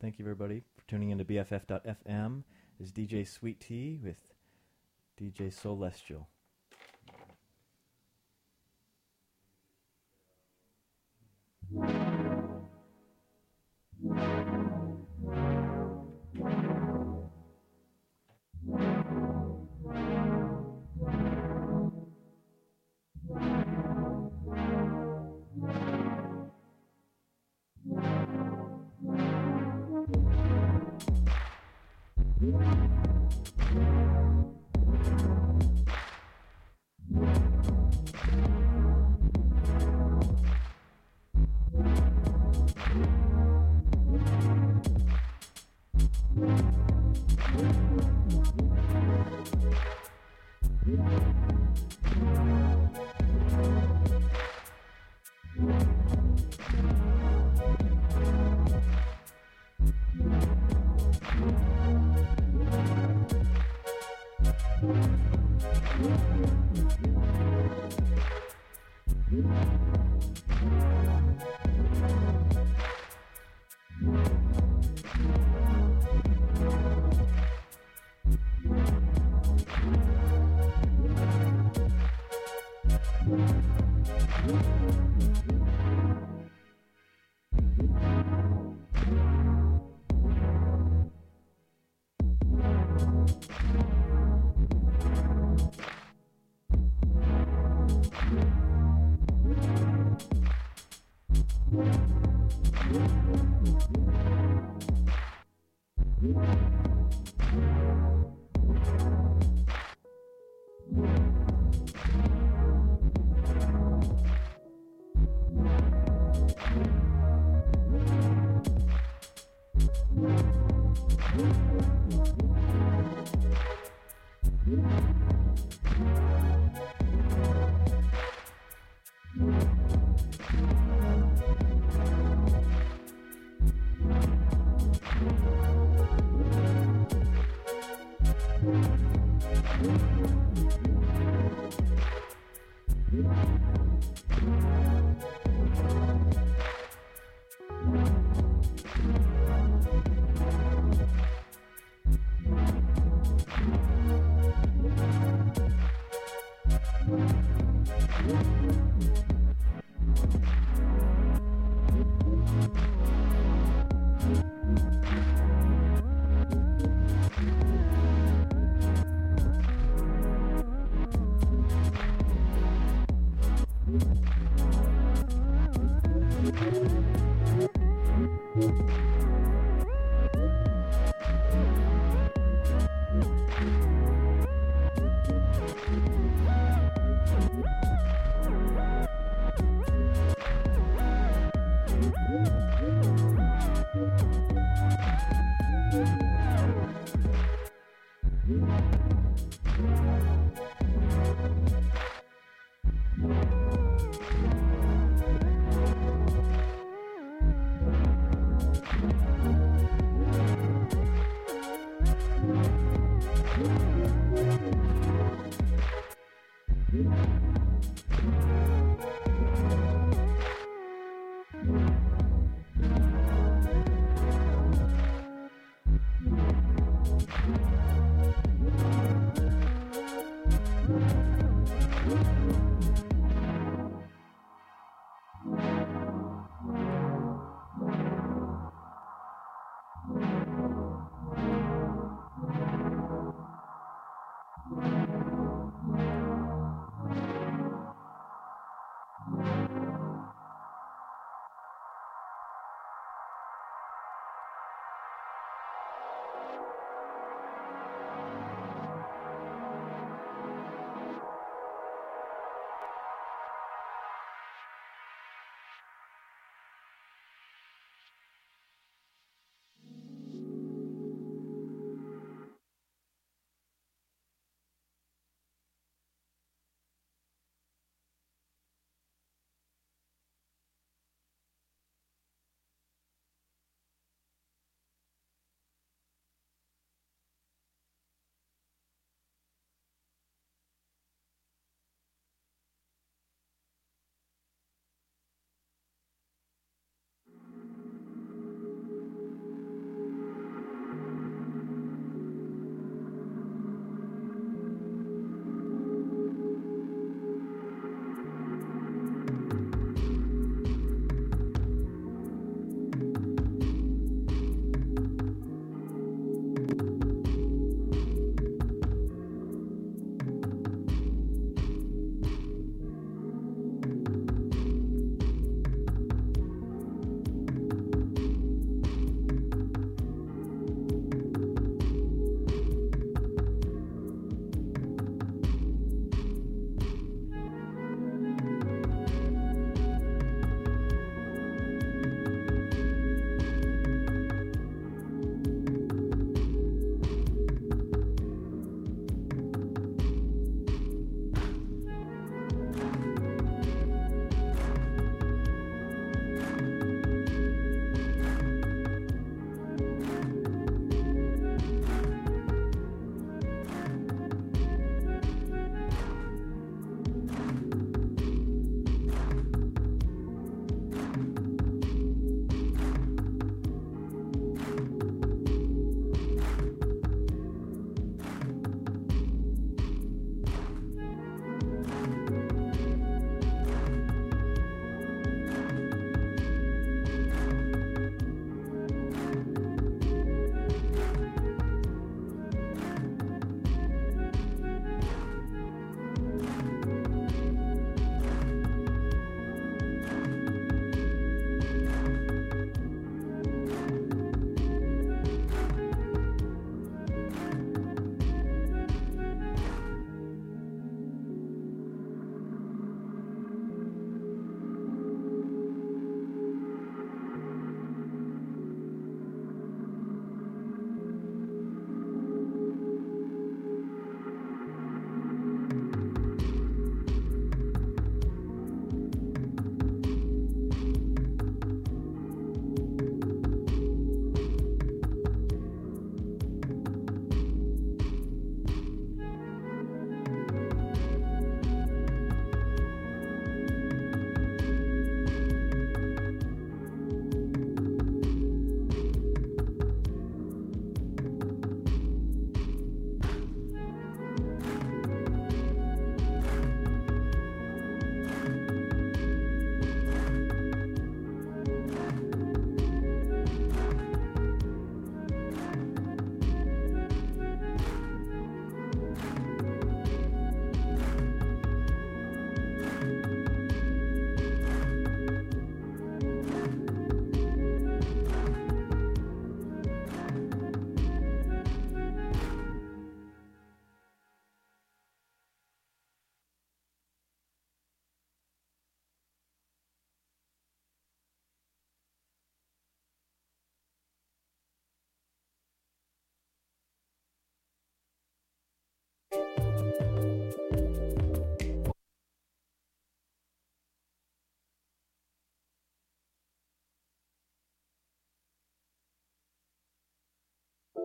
Thank you, everybody, for tuning in to B F F dot F M. This is D J Sweet T with D J Celestial. Wow.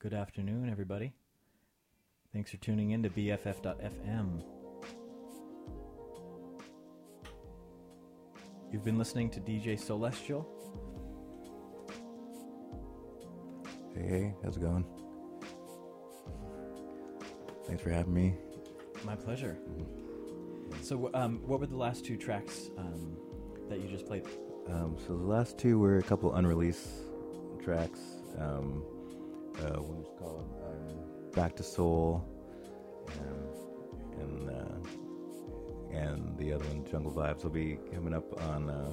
Good afternoon, everybody. Thanks for tuning in to B F F dot F M. You've been listening to D J Celestial. Hey, how's it going? Thanks for having me. My pleasure. Mm-hmm. So um, what were the last two tracks um, that you just played? Um, so the last two were a couple unreleased tracks. Um, uh, one was called um, Back to Soul, um, and uh, and the other one, Jungle Vibes, will be coming up on uh,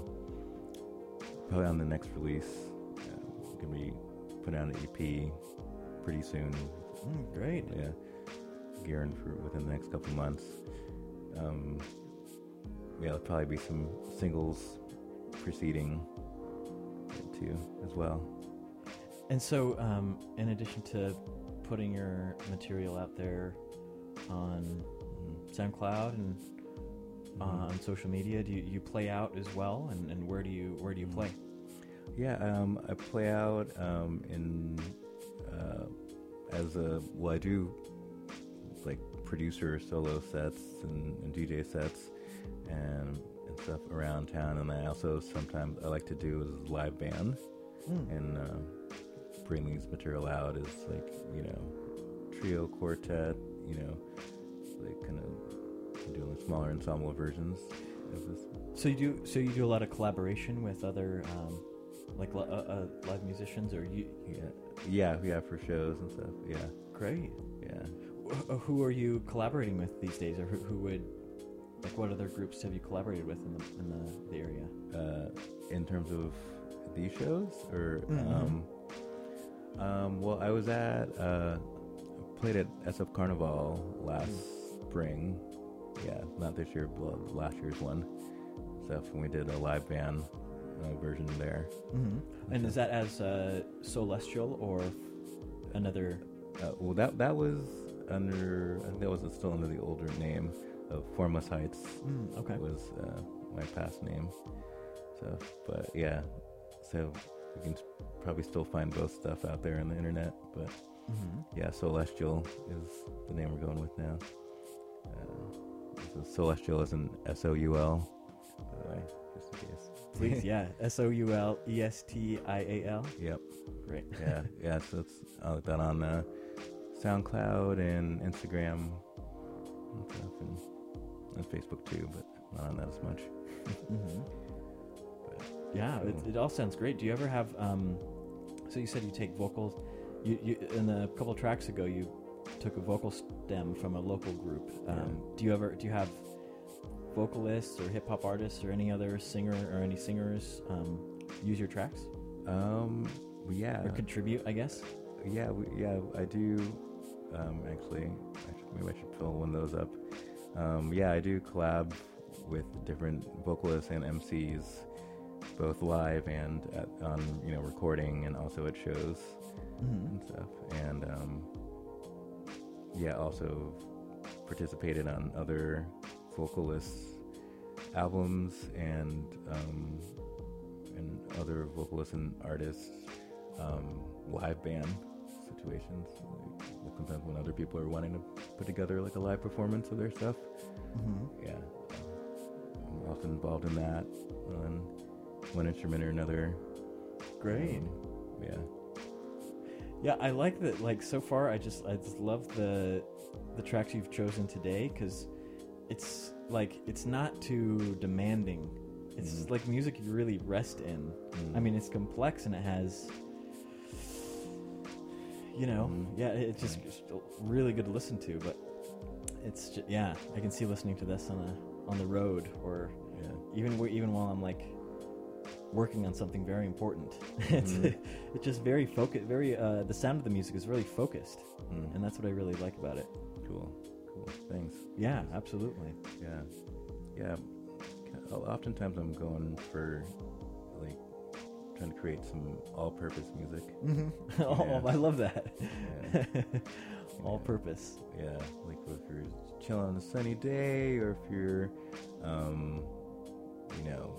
probably on the next release. Uh, we're gonna be putting out an E P pretty soon. Mm, great. Yeah. Gearing for within the next couple months. Um, yeah, there'll probably be some singles preceding it too, as well. And so, um, in addition to putting your material out there on SoundCloud and mm-hmm. on social media, do you, you play out as well? And, and where do you where do you play? Yeah, um, I play out um, in uh, as a well, I do. like producer solo sets and, and D J sets and, and stuff around town, and I also sometimes I like to do is live band mm. and uh, bring these material out as like, you know, trio, quartet, you know, like kind of doing smaller ensemble versions of this. So you do so you do a lot of collaboration with other um, like li- uh, uh, live musicians, or you? Yeah, yeah, yeah, for shows and stuff. Yeah, great. Yeah. Who are you collaborating with these days, or who, who would, like, what other groups have you collaborated with in the in the, the area? Uh, in terms of these shows, or mm-hmm. um, um, well, I was at uh, played at S F Carnival last mm. spring. Yeah, not this year, but last year's one. So when we did a live band uh, version there. Mm-hmm. And is that as uh, Celestial or another? Uh, well, that that was. Under, I think that was still under the older name of Formless Heights. Mm, okay, was uh, my past name. So, but yeah, so you can probably still find both stuff out there on the internet. But mm-hmm. yeah, Celestial is the name we're going with now. Uh, so Celestial is an S O U L, by the way, just in case. Please, yeah, S O U L E S T I A L. Yep, great. Yeah, yeah. So it's I'll put that on. Uh, SoundCloud and Instagram and stuff, and, and Facebook too, but not on that as much. mm-hmm. But, yeah, so. it, it all sounds great. Do you ever have? Um, so you said you take vocals. You, you in a couple tracks ago, you took a vocal stem from a local group. Um, yeah. Do you ever? Do you have vocalists or hip hop artists or any other singer or any singers um, use your tracks? Um, yeah, or contribute, I guess. Yeah, we, yeah, I do. Um, actually, I should, maybe I should fill one of those up. Um, yeah, I do collab with different vocalists and M Cs, both live and at, on you know recording, and also at shows mm-hmm. and stuff. And um, yeah, also participated on other vocalists' albums and um, and other vocalists and artists um, live band. Situations like sometimes when other people are wanting to put together like a live performance of their stuff. Mm-hmm. Yeah, um, I'm often involved in that on one instrument or another. Great. Um, yeah. Yeah, I like that. Like so far, I just I just love the the tracks you've chosen today, because it's like it's not too demanding. It's mm-hmm. like music you really rest in. Mm-hmm. I mean, it's complex and it has. You know, mm-hmm. yeah, it's just, just really good to listen to, but it's just, yeah, I can see listening to this on a on the road, or yeah. even even while I'm like working on something very important. Mm-hmm. it's it's just very focused. Very uh, the sound of the music is really focused, mm-hmm. and that's what I really like about it. Cool, cool, thanks. Yeah, absolutely. Yeah, yeah. Oftentimes I'm going for like. Trying to create some all-purpose music. Mm-hmm. Yeah. Oh, I love that. Yeah. All-purpose. Yeah, like if you're chilling on a sunny day, or if you're, um, you know,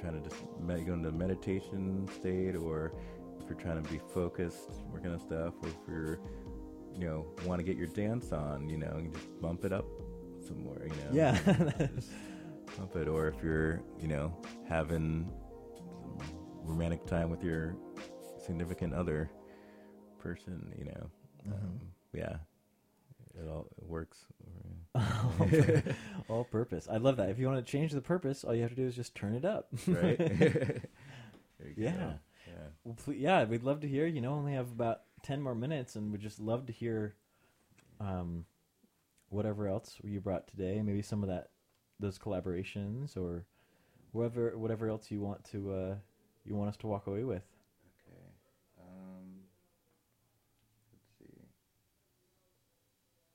trying to just med- go into a meditation state, or if you're trying to be focused, working on stuff, or if you're, you know, want to get your dance on, you know, and just bump it up some more, you know. Yeah. Just bump it, or if you're, you know, having romantic time with your significant other, person, you know. Mm-hmm. Um, yeah. It all it works. All purpose. I love that. If you want to change the purpose, all you have to do is just turn it up. Right? Yeah. Yeah. Well, yeah, we'd love to hear. You know, only have about ten more minutes, and we'd just love to hear um, whatever else you brought today. Maybe some of that, those collaborations, or whatever, whatever else you want to, uh, you want us to walk away with.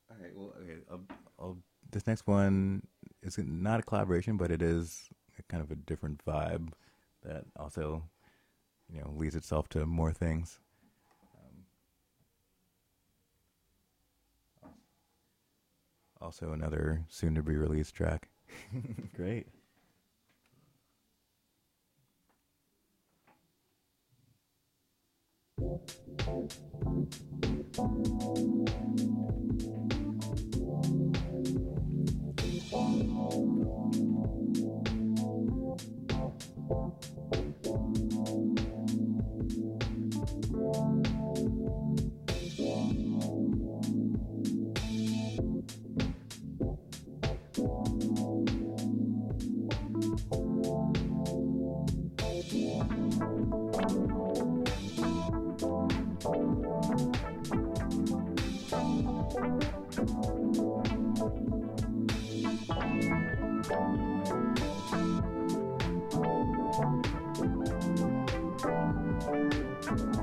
All right, well, okay, I'll, I'll, this next one is not a collaboration, but it is a kind of a different vibe that also, you know, leads itself to more things. Um, also another soon-to-be-released track. Great. Thank you.